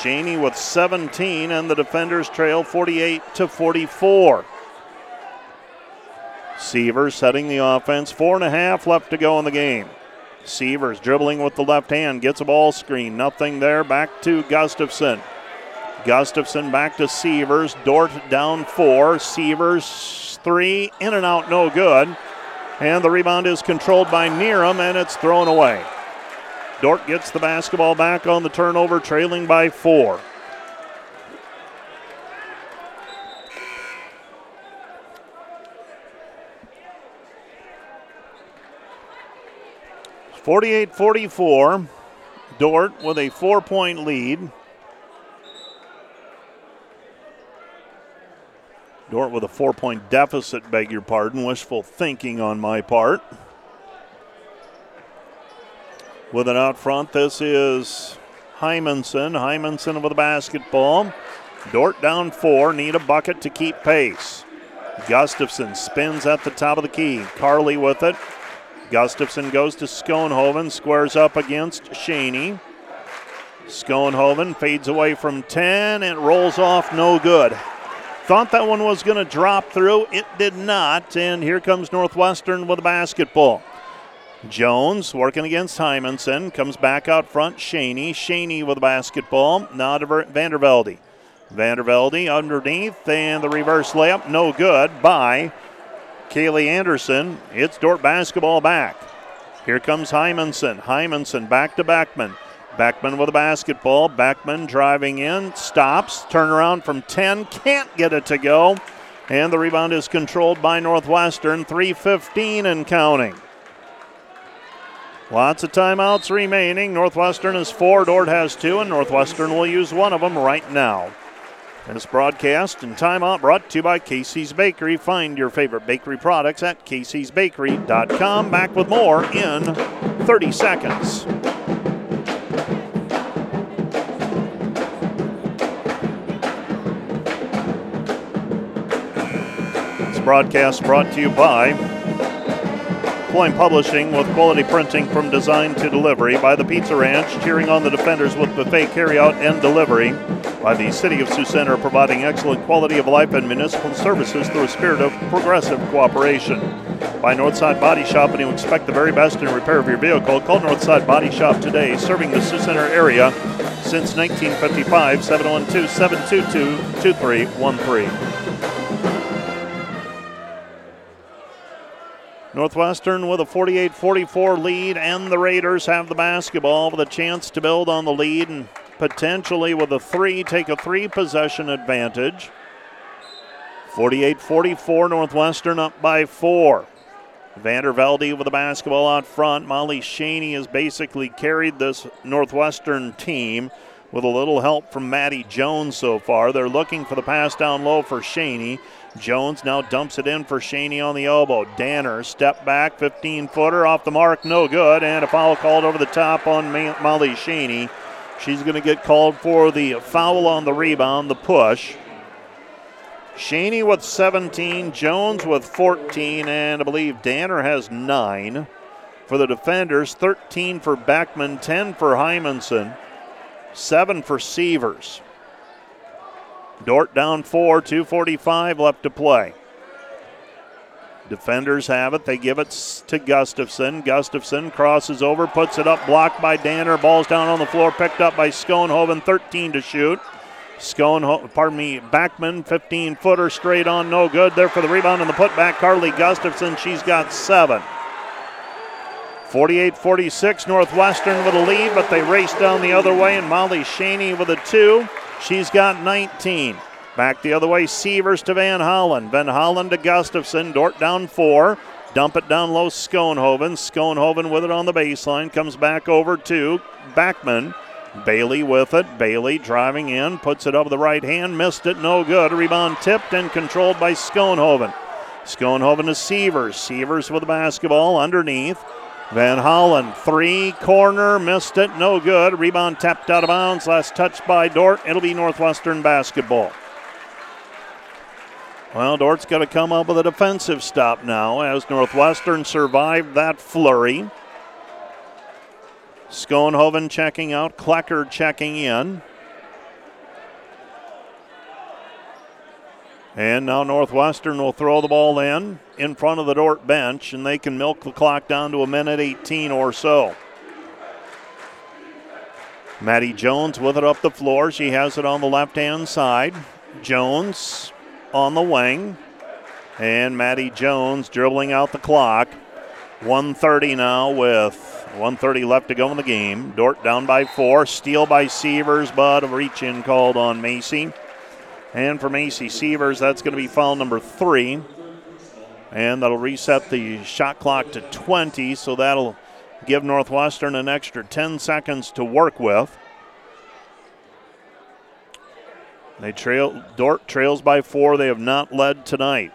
Schany with 17, and the defenders trail 48-44. Sievers setting the offense. 4.5 left to go in the game. Sievers dribbling with the left hand, gets a ball screen. Nothing there, back to Gustafson. Gustafson back to Sievers. Dordt down 4. Sievers 3, in and out, no good. And the rebound is controlled by Neerum, and it's thrown away. Dordt gets the basketball back on the turnover, trailing by 4. 48-44, Dordt with a 4-point lead. Dordt with a 4-point deficit, beg your pardon. Wishful thinking on my part. With it out front, this is Hymanson. Hymanson with a basketball. Dordt down 4, need a bucket to keep pace. Gustafson spins at the top of the key. Carly with it. Gustafson goes to Schoonhoven, squares up against Schany. Schoonhoven fades away from 10. It rolls off, no good. Thought that one was going to drop through. It did not, and here comes Northwestern with a basketball. Jones working against Hymanson. Comes back out front, Schany. Schany with a basketball. Now to Vander Velde. Vander Velde underneath, and the reverse layup, no good by Kaylee Anderson. It's Dordt basketball back. Here comes Hymanson. Hymanson back to Backman. Backman with a basketball. Backman driving in, stops, turnaround from 10, can't get it to go. And the rebound is controlled by Northwestern, 3:15 and counting. Lots of timeouts remaining. Northwestern has 4, Dordt has 2, and Northwestern will use one of them right now. This broadcast and timeout brought to you by Casey's Bakery. Find your favorite bakery products at caseysbakery.com. Back with more in 30 seconds. This broadcast brought to you by Plain Publishing, with quality printing from design to delivery, by the Pizza Ranch, cheering on the defenders with buffet carryout and delivery, by the City of Sioux Center, providing excellent quality of life and municipal services through a spirit of progressive cooperation, by Northside Body Shop. When you expect the very best in repair of your vehicle, call Northside Body Shop today, serving the Sioux Center area since 1955, 712-722-2313. Northwestern with a 48-44 lead, and the Raiders have the basketball with a chance to build on the lead and potentially with a three, take a three-possession advantage. 48-44, Northwestern up by 4. Vander Velde with the basketball out front. Molly Schany has basically carried this Northwestern team with a little help from Maddie Jones so far. They're looking for the pass down low for Schany. Jones now dumps it in for Schany on the elbow. Danner, step back, 15-footer, off the mark, no good, and a foul called over the top on Molly Schany. She's going to get called for the foul on the rebound, the push. Schany with 17, Jones with 14, and I believe Danner has 9 for the defenders, 13 for Backman, 10 for Hymanson, 7 for Sievers. Dordt down 4, 2:45 left to play. Defenders have it. They give it to Gustafson. Gustafson crosses over, puts it up, blocked by Danner. Ball's down on the floor, picked up by Schoonhoven, 13 to shoot. Backman, 15-footer straight on, no good. There for the rebound and the putback, Carly Gustafson. She's got 7. 48-46, Northwestern with a lead, but they race down the other way, and Molly Schany with a 2. She's got 19. Back the other way, Sievers to Van Hollen. Van Hollen to Gustafson. Dordt down 4. Dump it down low, Schoonhoven. Schoonhoven with it on the baseline. Comes back over to Backman. Bailey with it. Bailey driving in. Puts it over the right hand. Missed it. No good. Rebound tipped and controlled by Schoonhoven. Schoonhoven to Sievers. Sievers with the basketball underneath. Van Hollen, 3, corner, missed it, no good. Rebound tapped out of bounds, last touch by Dordt. It'll be Northwestern basketball. Well, Dort's got to come up with a defensive stop now as Northwestern survived that flurry. Schoonhoven checking out, Klecker checking in. And now Northwestern will throw the ball in front of the Dordt bench, and they can milk the clock down to a minute 18 or so. Maddie Jones with it up the floor. She has it on the left-hand side. Jones on the wing. And Maddie Jones dribbling out the clock. 1:30 now with 1:30 left to go in the game. Dordt down by 4. Steal by Sievers, but a reach-in called on Macy. And for Macy Sievers, that's going to be foul number 3. And that'll reset the shot clock to 20, so that'll give Northwestern an extra 10 seconds to work with. They Dordt trails by 4. They have not led tonight.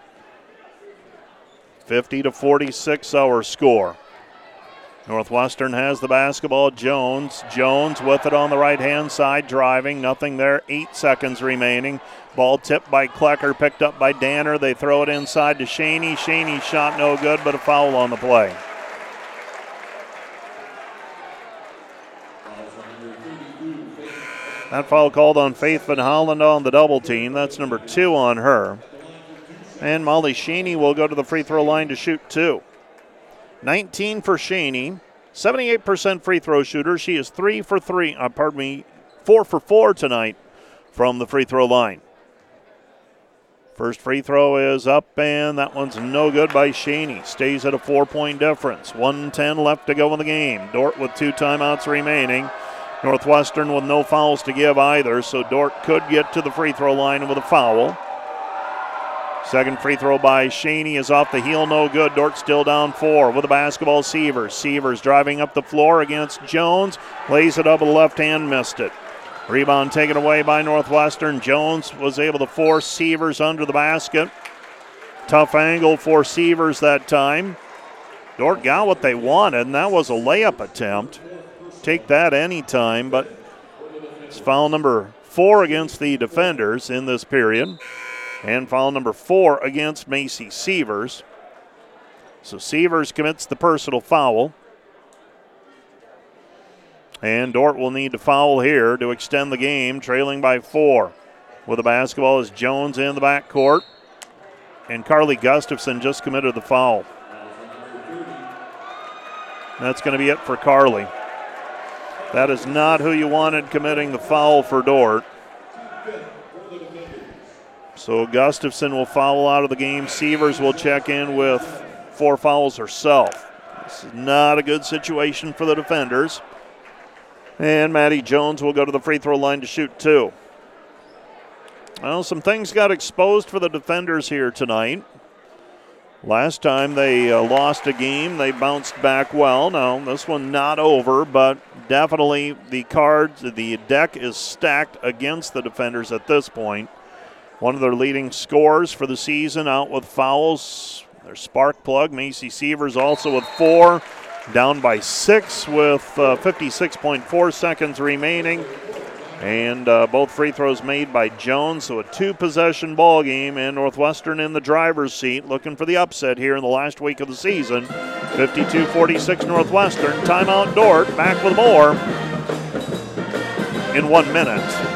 50-46 our score. Northwestern has the basketball. Jones. Jones with it on the right-hand side, driving. Nothing there. 8 seconds remaining. Ball tipped by Klecker, picked up by Danner. They throw it inside to Schany. Schany shot no good, but a foul on the play. That foul called on Faith Van Hollen on the double team. That's number 2 on her. And Molly Schany will go to the free throw line to shoot 2. 19 for Schany, 78% free throw shooter. She is 4 for 4 tonight from the free throw line. First free throw is up, and that one's no good by Schany. Stays at a 4-point difference. 1:10 left to go in the game. Dordt with 2 timeouts remaining. Northwestern with no fouls to give either, so Dordt could get to the free throw line with a foul. Second free throw by Schany is off the heel, no good. Dordt still down 4 with the basketball. Sievers. Sievers driving up the floor against Jones. Plays it up with the left hand, missed it. Rebound taken away by Northwestern. Jones was able to force Sievers under the basket. Tough angle for Sievers that time. Dordt got what they wanted, and that was a layup attempt. Take that anytime, but it's foul number 4 against the defenders in this period. And foul number 4 against Macy Sievers. So Sievers commits the personal foul. And Dordt will need to foul here to extend the game, trailing by 4. With the basketball is Jones in the backcourt. And Carly Gustafson just committed the foul. That's going to be it for Carly. That is not who you wanted committing the foul for Dordt. So Gustafson will foul out of the game. Sievers will check in with 4 fouls herself. This is not a good situation for the defenders. And Maddie Jones will go to the free throw line to shoot 2. Well, some things got exposed for the defenders here tonight. Last time they lost a game, they bounced back well. Now, this one not over, but definitely the deck is stacked against the defenders at this point. One of their leading scorers for the season out with fouls. Their spark plug, Macy Sievers, also with 4. Down by 6 with 56.4 seconds remaining. And both free throws made by Jones. So a 2-possession ball game, and Northwestern in the driver's seat looking for the upset here in the last week of the season. 52-46 Northwestern. Timeout Dordt. Back with more in 1 minute.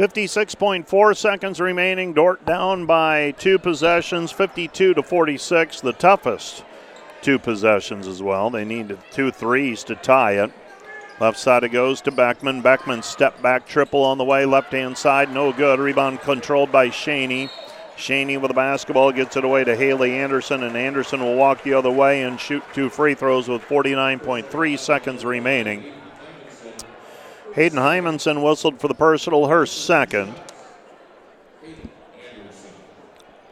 .4 seconds remaining. Dordt down by 2 possessions, 52-46. The toughest 2 possessions as well. They need 2 threes to tie it. Left side it goes to Backman. Backman step back triple on the way. Left hand side, no good. Rebound controlled by Schany. Schany with the basketball gets it away to Haley Anderson, and Anderson will walk the other way and shoot 2 free throws with 49.3 seconds remaining. Hayden Hymanson whistled for the personal, her second.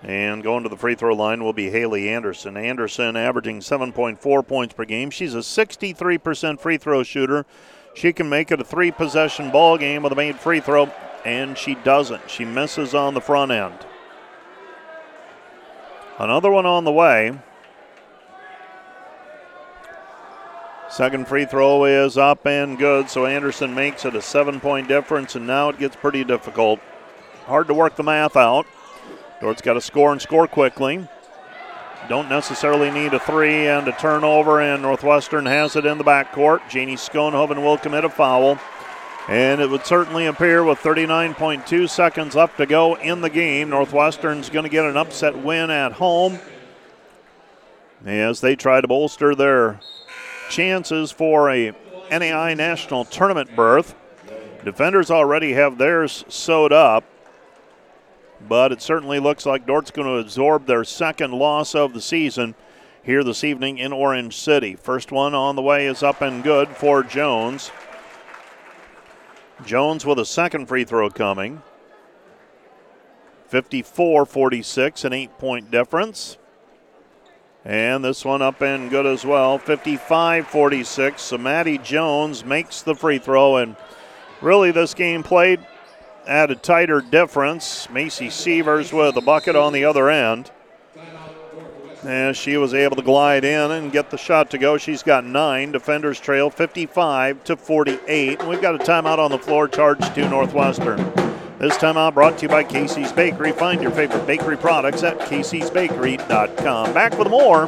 And going to the free throw line will be Haley Anderson. Anderson averaging 7.4 points per game. She's a 63% free throw shooter. She can make it a 3-possession ball game with a made free throw, and she doesn't. She misses on the front end. Another one on the way. Second free throw is up and good, so Anderson makes it a 7-point difference, and now it gets pretty difficult. Hard to work the math out. Dort's got to score and score quickly. Don't necessarily need a three and a turnover, and Northwestern has it in the backcourt. Janie Schoonhoven will commit a foul, and it would certainly appear with 39.2 seconds left to go in the game, Northwestern's going to get an upset win at home as they try to bolster their chances for a NAI National Tournament berth. Defenders already have theirs sewed up, but it certainly looks like Dort's going to absorb their second loss of the season here this evening in Orange City. First one on the way is up and good for Jones. Jones with a second free throw coming. 54-46, an 8-point difference. And this one up and good as well, 55-46. So Maddie Jones makes the free throw, and really this game played at a tighter difference. Macy Sievers with a bucket on the other end. And she was able to glide in and get the shot to go. She's got 9. Defenders trail 55-48. We've got a timeout on the floor charged to Northwestern. This timeout brought to you by Casey's Bakery. Find your favorite bakery products at caseysbakery.com. Back with more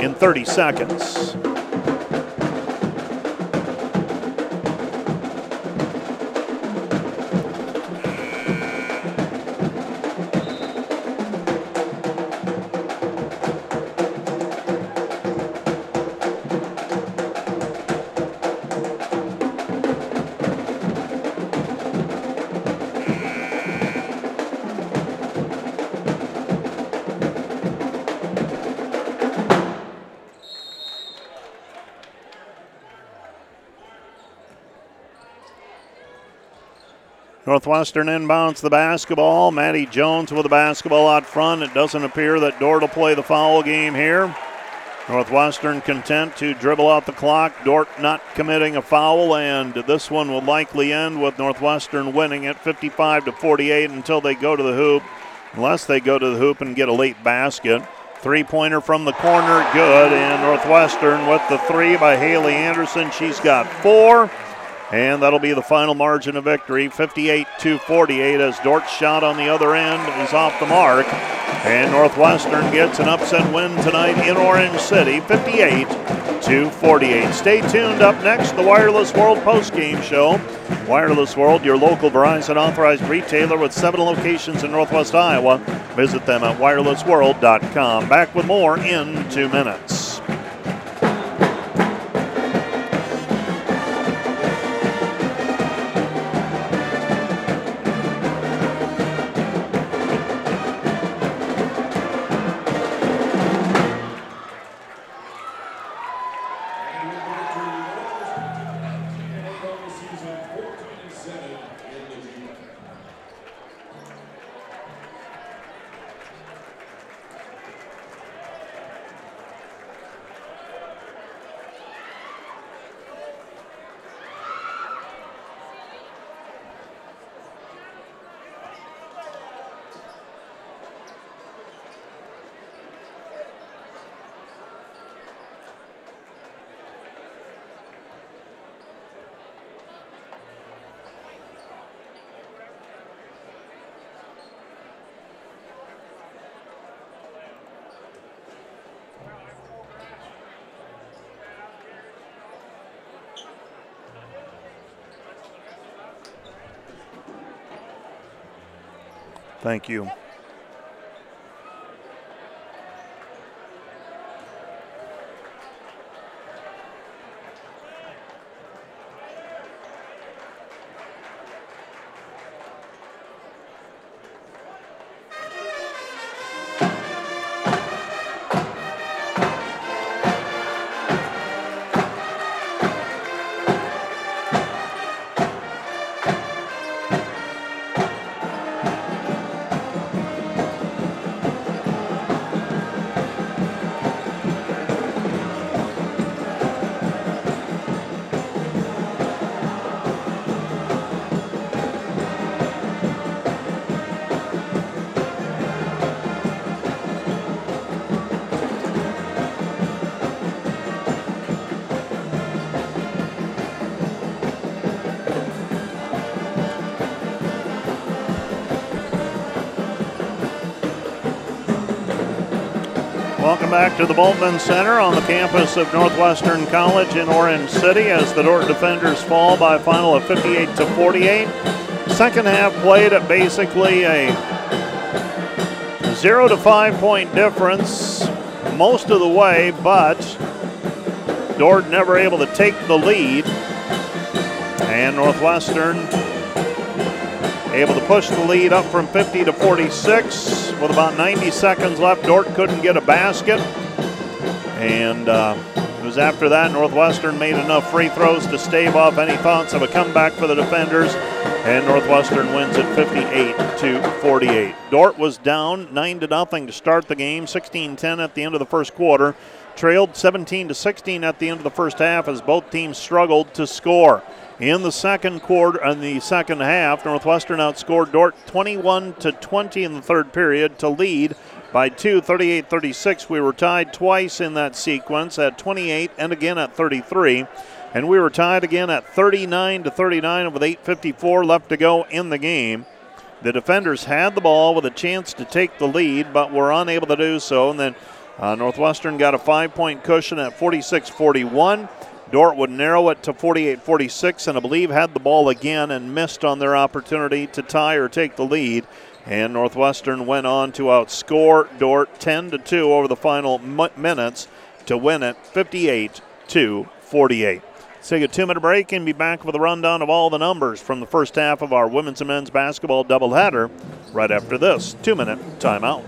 in 30 seconds. Northwestern inbounds the basketball. Maddie Jones with the basketball out front. It doesn't appear that Dordt will play the foul game here. Northwestern content to dribble out the clock. Dordt not committing a foul, and this one will likely end with Northwestern winning at 55-48 until they go to the hoop, unless they go to the hoop and get a late basket. Three-pointer from the corner, good, and Northwestern with the three by Haley Anderson. She's got 4. And that'll be the final margin of victory, 58-48, as Dort's shot on the other end is off the mark. And Northwestern gets an upset win tonight in Orange City, 58-48. Stay tuned. Up next, the Wireless World postgame show. Wireless World, your local Verizon authorized retailer with 7 locations in Northwest Iowa. Visit them at wirelessworld.com. Back with more in 2 minutes. Thank you. Welcome back to the Boltman Center on the campus of Northwestern College in Orange City as the Dordt defenders fall by a final of 58-48. Second half played at basically a 0 to 5 point difference most of the way, but Dordt never able to take the lead. And Northwestern able to push the lead up from 50 to 46. With about 90 seconds left, Dordt couldn't get a basket. And it was after that Northwestern made enough free throws to stave off any thoughts of a comeback for the defenders. And Northwestern wins at 58 to 48. Dordt was down 9-0 to start the game, 16-10 at the end of the first quarter. Trailed 17-16 at the end of the first half as both teams struggled to score. In the second quarter, in the second half, Northwestern outscored Dordt 21-20 in the third period to lead by 2, 38-36. We were tied twice in that sequence at 28 and again at 33. And we were tied again at 39-39 with 8:54 left to go in the game. The defenders had the ball with a chance to take the lead, but were unable to do so. And then Northwestern got a 5-point cushion at 46-41. Dordt would narrow it to 48-46 and I believe had the ball again and missed on their opportunity to tie or take the lead. And Northwestern went on to outscore Dordt 10-2 over the final minutes to win it 58-48. Let's take a 2-minute break and be back with a rundown of all the numbers from the first half of our women's and men's basketball doubleheader right after this 2-minute timeout.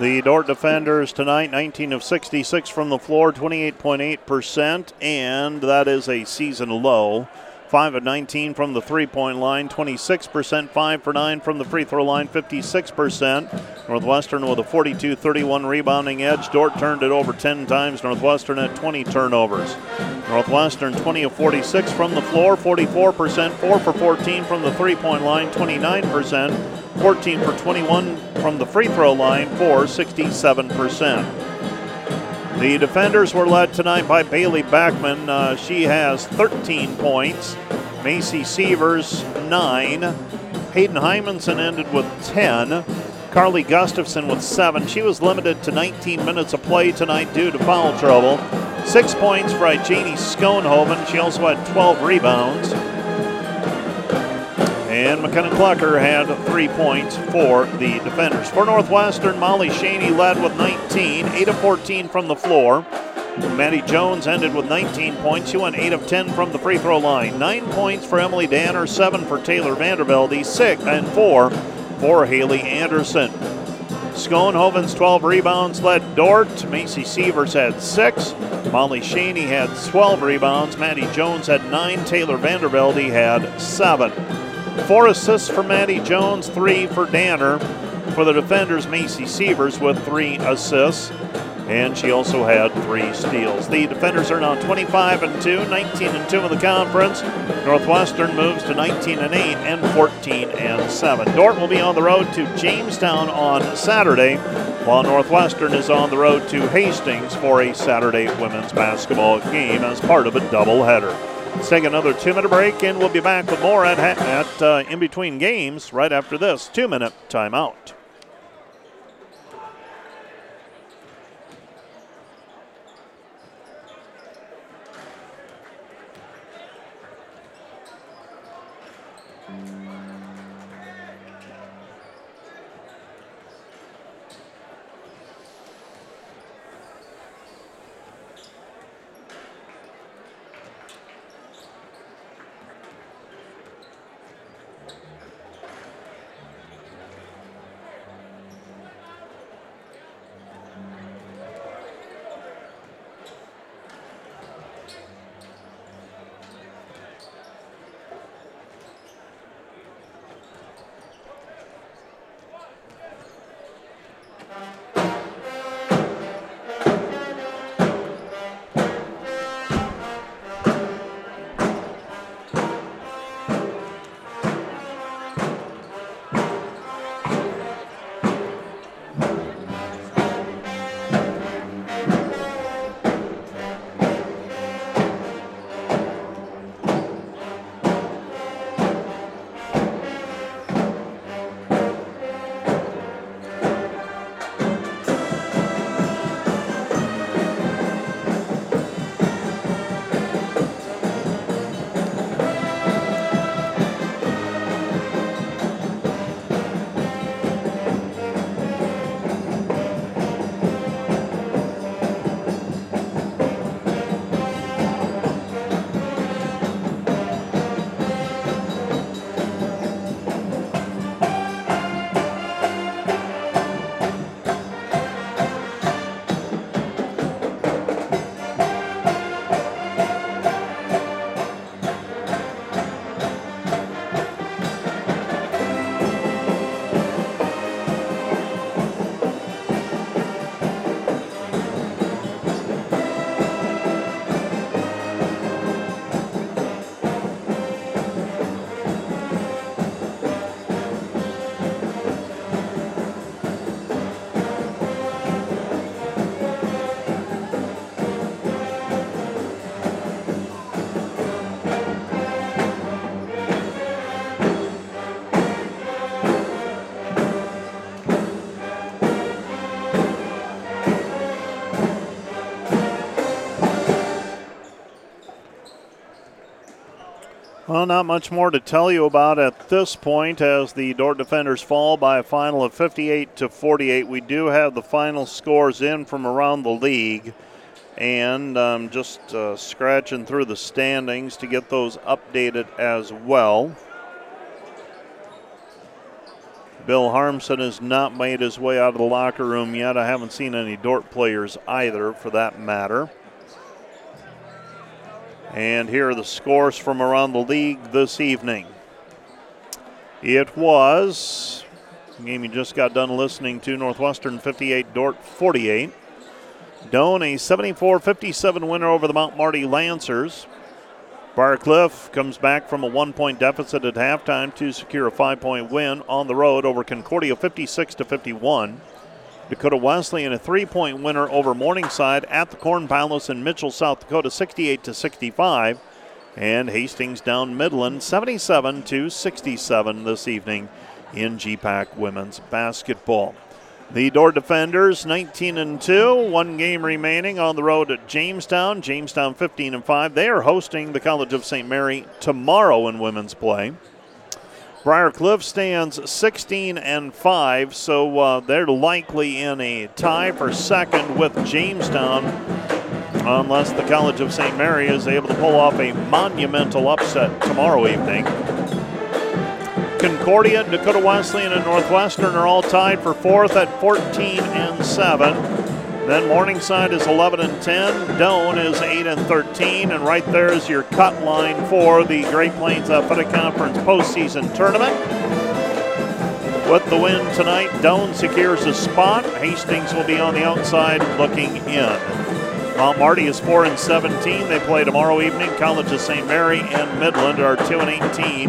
The Dordt defenders tonight, 19 of 66 from the floor, 28.8%, and that is a season low. 5 of 19 from the three-point line, 26%, 5 for 9 from the free-throw line, 56%. Northwestern with a 42-31 rebounding edge. Dordt turned it over 10 times. Northwestern at 20 turnovers. Northwestern 20 of 46 from the floor, 44%, 4 for 14 from the three-point line, 29%. 14 for 21 from the free throw line for 67%. The defenders were led tonight by Bailey Backman. She has 13 points. Macy Sievers, 9. Hayden Hymanson ended with 10. Carly Gustafson with 7. She was limited to 19 minutes of play tonight due to foul trouble. 6 points for Janie Schoonhoven. She also had 12 rebounds. And McKenna Klecker had 3 points for the defenders. For Northwestern, Molly Schany led with 19, 8 of 14 from the floor, Maddie Jones ended with 19 points. She went 8 of 10 from the free throw line. 9 points for Emily Danner, 7 for Taylor Vander Velde, 6 and 4 for Haley Anderson. Schoonhoven's 12 rebounds led Dordt. Macy Sievers had 6. Molly Schany had 12 rebounds. Maddie Jones had 9. Taylor Vander Velde had 7. 4 assists for Maddie Jones, 3 for Danner. For the defenders, Macy Sievers with 3 assists. And she also had 3 steals. The defenders are now 25-2, 19-2 in the conference. Northwestern moves to 19-8 and 14-7. Dordt will be on the road to Jamestown on Saturday, while Northwestern is on the road to Hastings for a Saturday women's basketball game as part of a doubleheader. Let's take another 2-minute break, and we'll be back with more at in between games right after this 2-minute timeout. Well, not much more to tell you about at this point as the Dordt defenders fall by a final of 58-48. We do have the final scores in from around the league, and I'm just scratching through the standings to get those updated as well. Bill Harmson has not made his way out of the locker room yet. I haven't seen any Dordt players either, for that matter. And here are the scores from around the league this evening. It was the game you just got done listening to, Northwestern 58, Dordt 48. Doane, a 74-57 winner over the Mount Marty Lancers. Briar Cliff comes back from a 1-point deficit at halftime to secure a 5-point win on the road over Concordia, 56-51. Dakota Wesleyan, a 3-point winner over Morningside at the Corn Palace in Mitchell, South Dakota, 68-65. And Hastings down Midland, 77-67 this evening in GPAC women's basketball. The Dordt defenders, 19-2, 1 game remaining on the road at Jamestown. Jamestown, 15-5. They are hosting the College of St. Mary tomorrow in women's play. Briar Cliff stands 16-5, so they're likely in a tie for second with Jamestown unless the College of St. Mary is able to pull off a monumental upset tomorrow evening. Concordia, Dakota Wesleyan, and Northwestern are all tied for fourth at 14-7. Then Morningside is 11-10, Doane is 8-13, and right there is your cut line for the Great Plains Athletic Conference postseason tournament. With the win tonight, Doane secures a spot. Hastings will be on the outside looking in. Mount Marty is 4-17. They play tomorrow evening. College of St. Mary and Midland are 2-18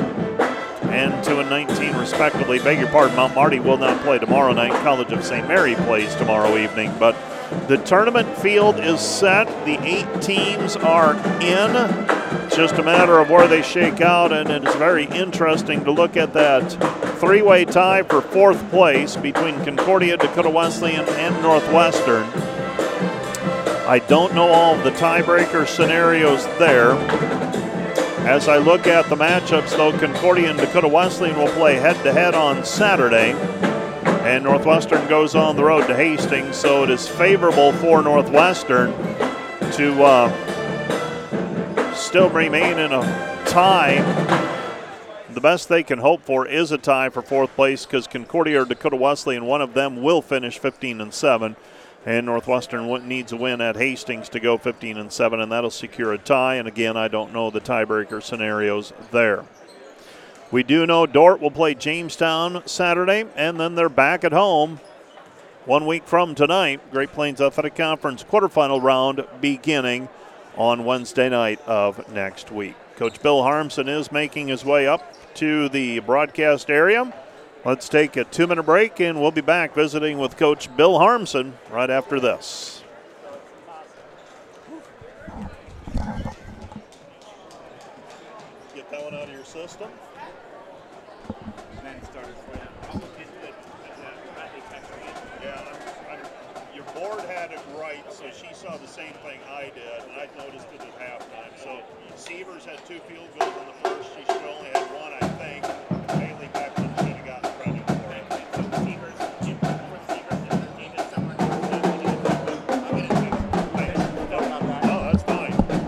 and 2-19 respectively. Beg your pardon, Mount Marty will not play tomorrow night. College of St. Mary plays tomorrow evening. But the tournament field is set. The 8 teams are in. It's just a matter of where they shake out, and it's very interesting to look at that three-way tie for fourth place between Concordia, Dakota Wesleyan, and Northwestern. I don't know all of the tiebreaker scenarios there. As I look at the matchups, though, Concordia and Dakota Wesleyan will play head-to-head on Saturday. And Northwestern goes on the road to Hastings, so it is favorable for Northwestern to still remain in a tie. The best they can hope for is a tie for fourth place, because Concordia or Dakota Wesleyan, one of them will finish 15-7, and Northwestern needs a win at Hastings to go 15-7, and that'll secure a tie. And again, I don't know the tiebreaker scenarios there. We do know Dordt will play Jamestown Saturday, and then they're back at home 1 week from tonight. Great Plains Athletic Conference quarterfinal round beginning on Wednesday night of next week. Coach Bill Harmson is making his way up to the broadcast area. Let's take a 2-minute break, and we'll be back visiting with Coach Bill Harmson right after this. Get that one out of your system. The same thing I did, and I noticed it at halftime. So Sievers had 2 field goals in the first. She should only have 1, I think. Bailey Backman should have gotten credit for it. No, that's fine.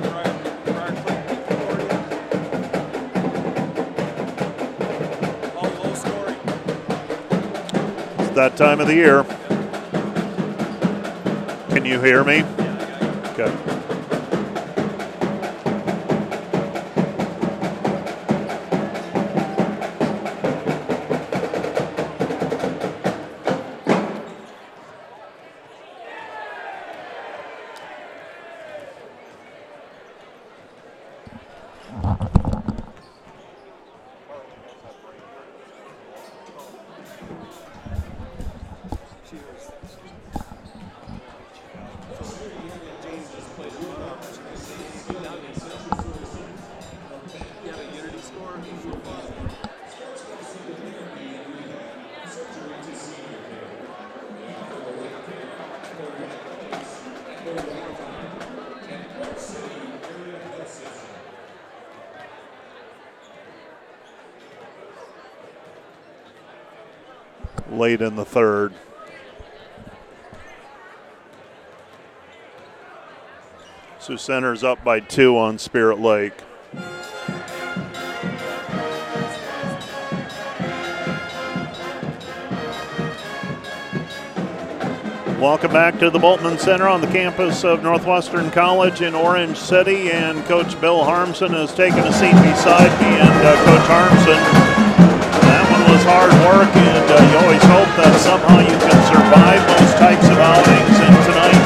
Briar Cliff. That time of the year. Can you hear me? Okay. Late in the third. Sioux Center's up by 2 on Spirit Lake. Welcome back to the Boltman Center on the campus of Northwestern College in Orange City, and Coach Bill Harmson has taken a seat beside me. And Coach Harmson, hard work, and you always hope that somehow you can survive those types of outings. And tonight,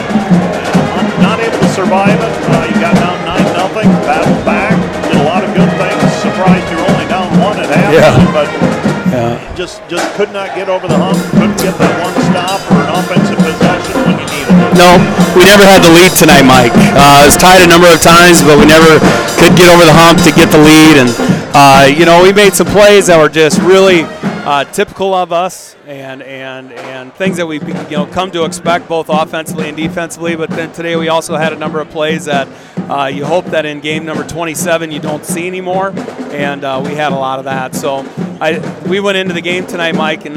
not able to survive it. You got down 9-0, battled back, did a lot of good things. Surprised you were only down 1 at half, but just could not get over the hump. Couldn't get that one stop or an offensive possession when you needed it. No, we never had the lead tonight, Mike. It was tied a number of times, but we never could get over the hump to get the lead. And you know, we made some plays that were just really typical of us, and things that we come to expect both offensively and defensively. But then today we also had a number of plays that you hope that in game number 27 you don't see anymore, and we had a lot of that. So we went into the game tonight, Mike, and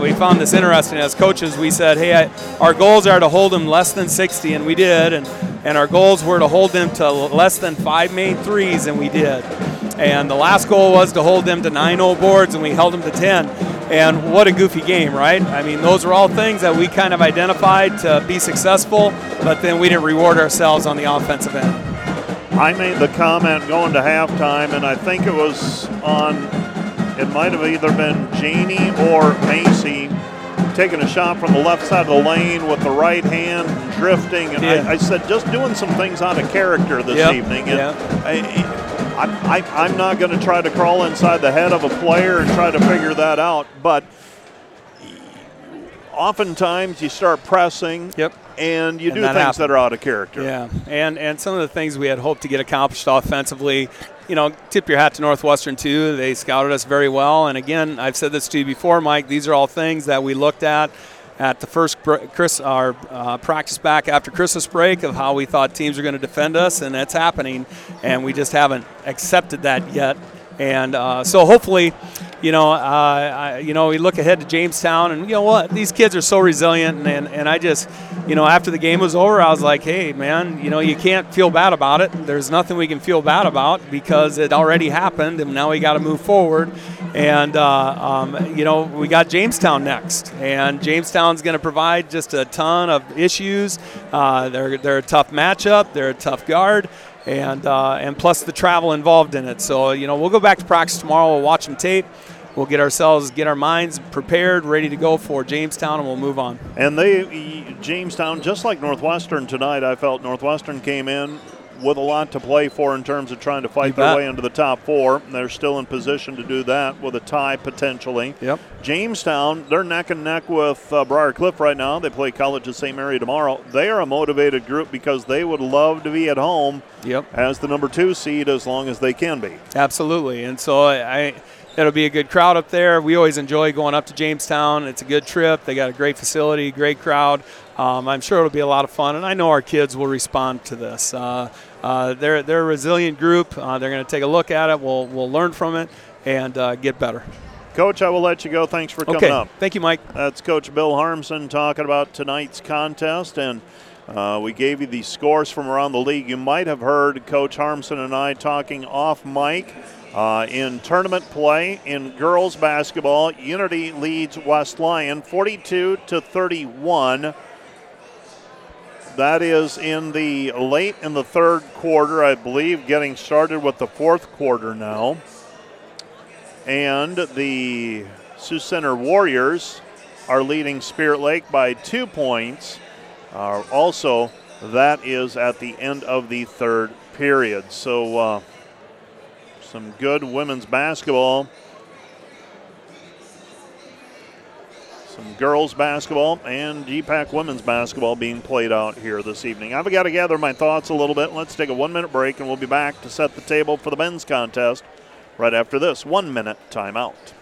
we found this interesting. As coaches, we said, hey, our goals are to hold them less than 60, and we did, and our goals were to hold them to less than 5 made threes, and we did. And the last goal was to hold them to 9-0 boards, and we held them to 10. And what a goofy game, right? I mean, those were all things that we kind of identified to be successful, but then we didn't reward ourselves on the offensive end. I made the comment going to halftime, and I think it was on, it might have either been Janie or Macy taking a shot from the left side of the lane with the right hand, drifting. And yeah. I said, just doing some things out of character this evening. And I'm not going to try to crawl inside the head of a player and try to figure that out, but oftentimes you start pressing and you do things that are out of character. Yeah, and some of the things we had hoped to get accomplished offensively, tip your hat to Northwestern too. They scouted us very well. And again, I've said this to you before, Mike, these are all things that we looked at the first practice back after Christmas break of how we thought teams were going to defend us, and that's happening, and we just haven't accepted that yet. And so hopefully, we look ahead to Jamestown, and what? These kids are so resilient, and I just, after the game was over, I was like, hey, man, you can't feel bad about it. There's nothing we can feel bad about because it already happened, and now we got to move forward. And, we got Jamestown next, and Jamestown's going to provide just a ton of issues. They're a tough matchup. They're a tough guard. And plus the travel involved in it. So, we'll go back to practice tomorrow. We'll watch them tape. We'll get our minds prepared, ready to go for Jamestown, and we'll move on. And Jamestown, just like Northwestern tonight, I felt Northwestern came in with a lot to play for in terms of trying to fight their way into the top four. And they're still in position to do that with a tie potentially. Yep. Jamestown, they're neck and neck with Briar Cliff right now. They play College of St. Mary tomorrow. They are a motivated group because they would love to be at home as the number 2 seed as long as they can be. Absolutely. And so it'll be a good crowd up there. We always enjoy going up to Jamestown. It's a good trip. They got a great facility, great crowd. I'm sure it'll be a lot of fun, and I know our kids will respond to this. They're a resilient group. They're going to take a look at it. We'll learn from it and get better. Coach, I will let you go. Thanks for coming up. Thank you, Mike. That's Coach Bill Harmson talking about tonight's contest, and we gave you the scores from around the league. You might have heard Coach Harmson and I talking off mic. In tournament play, in girls basketball, Unity leads West Lyon 42-31. That is late in the third quarter, I believe, getting started with the fourth quarter now. And the Sioux Center Warriors are leading Spirit Lake by 2 points. Also, that is at the end of the third period. So, some good women's basketball, some girls basketball, and GPAC women's basketball being played out here this evening. I've got to gather my thoughts a little bit. Let's take a 1-minute break, and we'll be back to set the table for the men's contest right after this 1-minute timeout.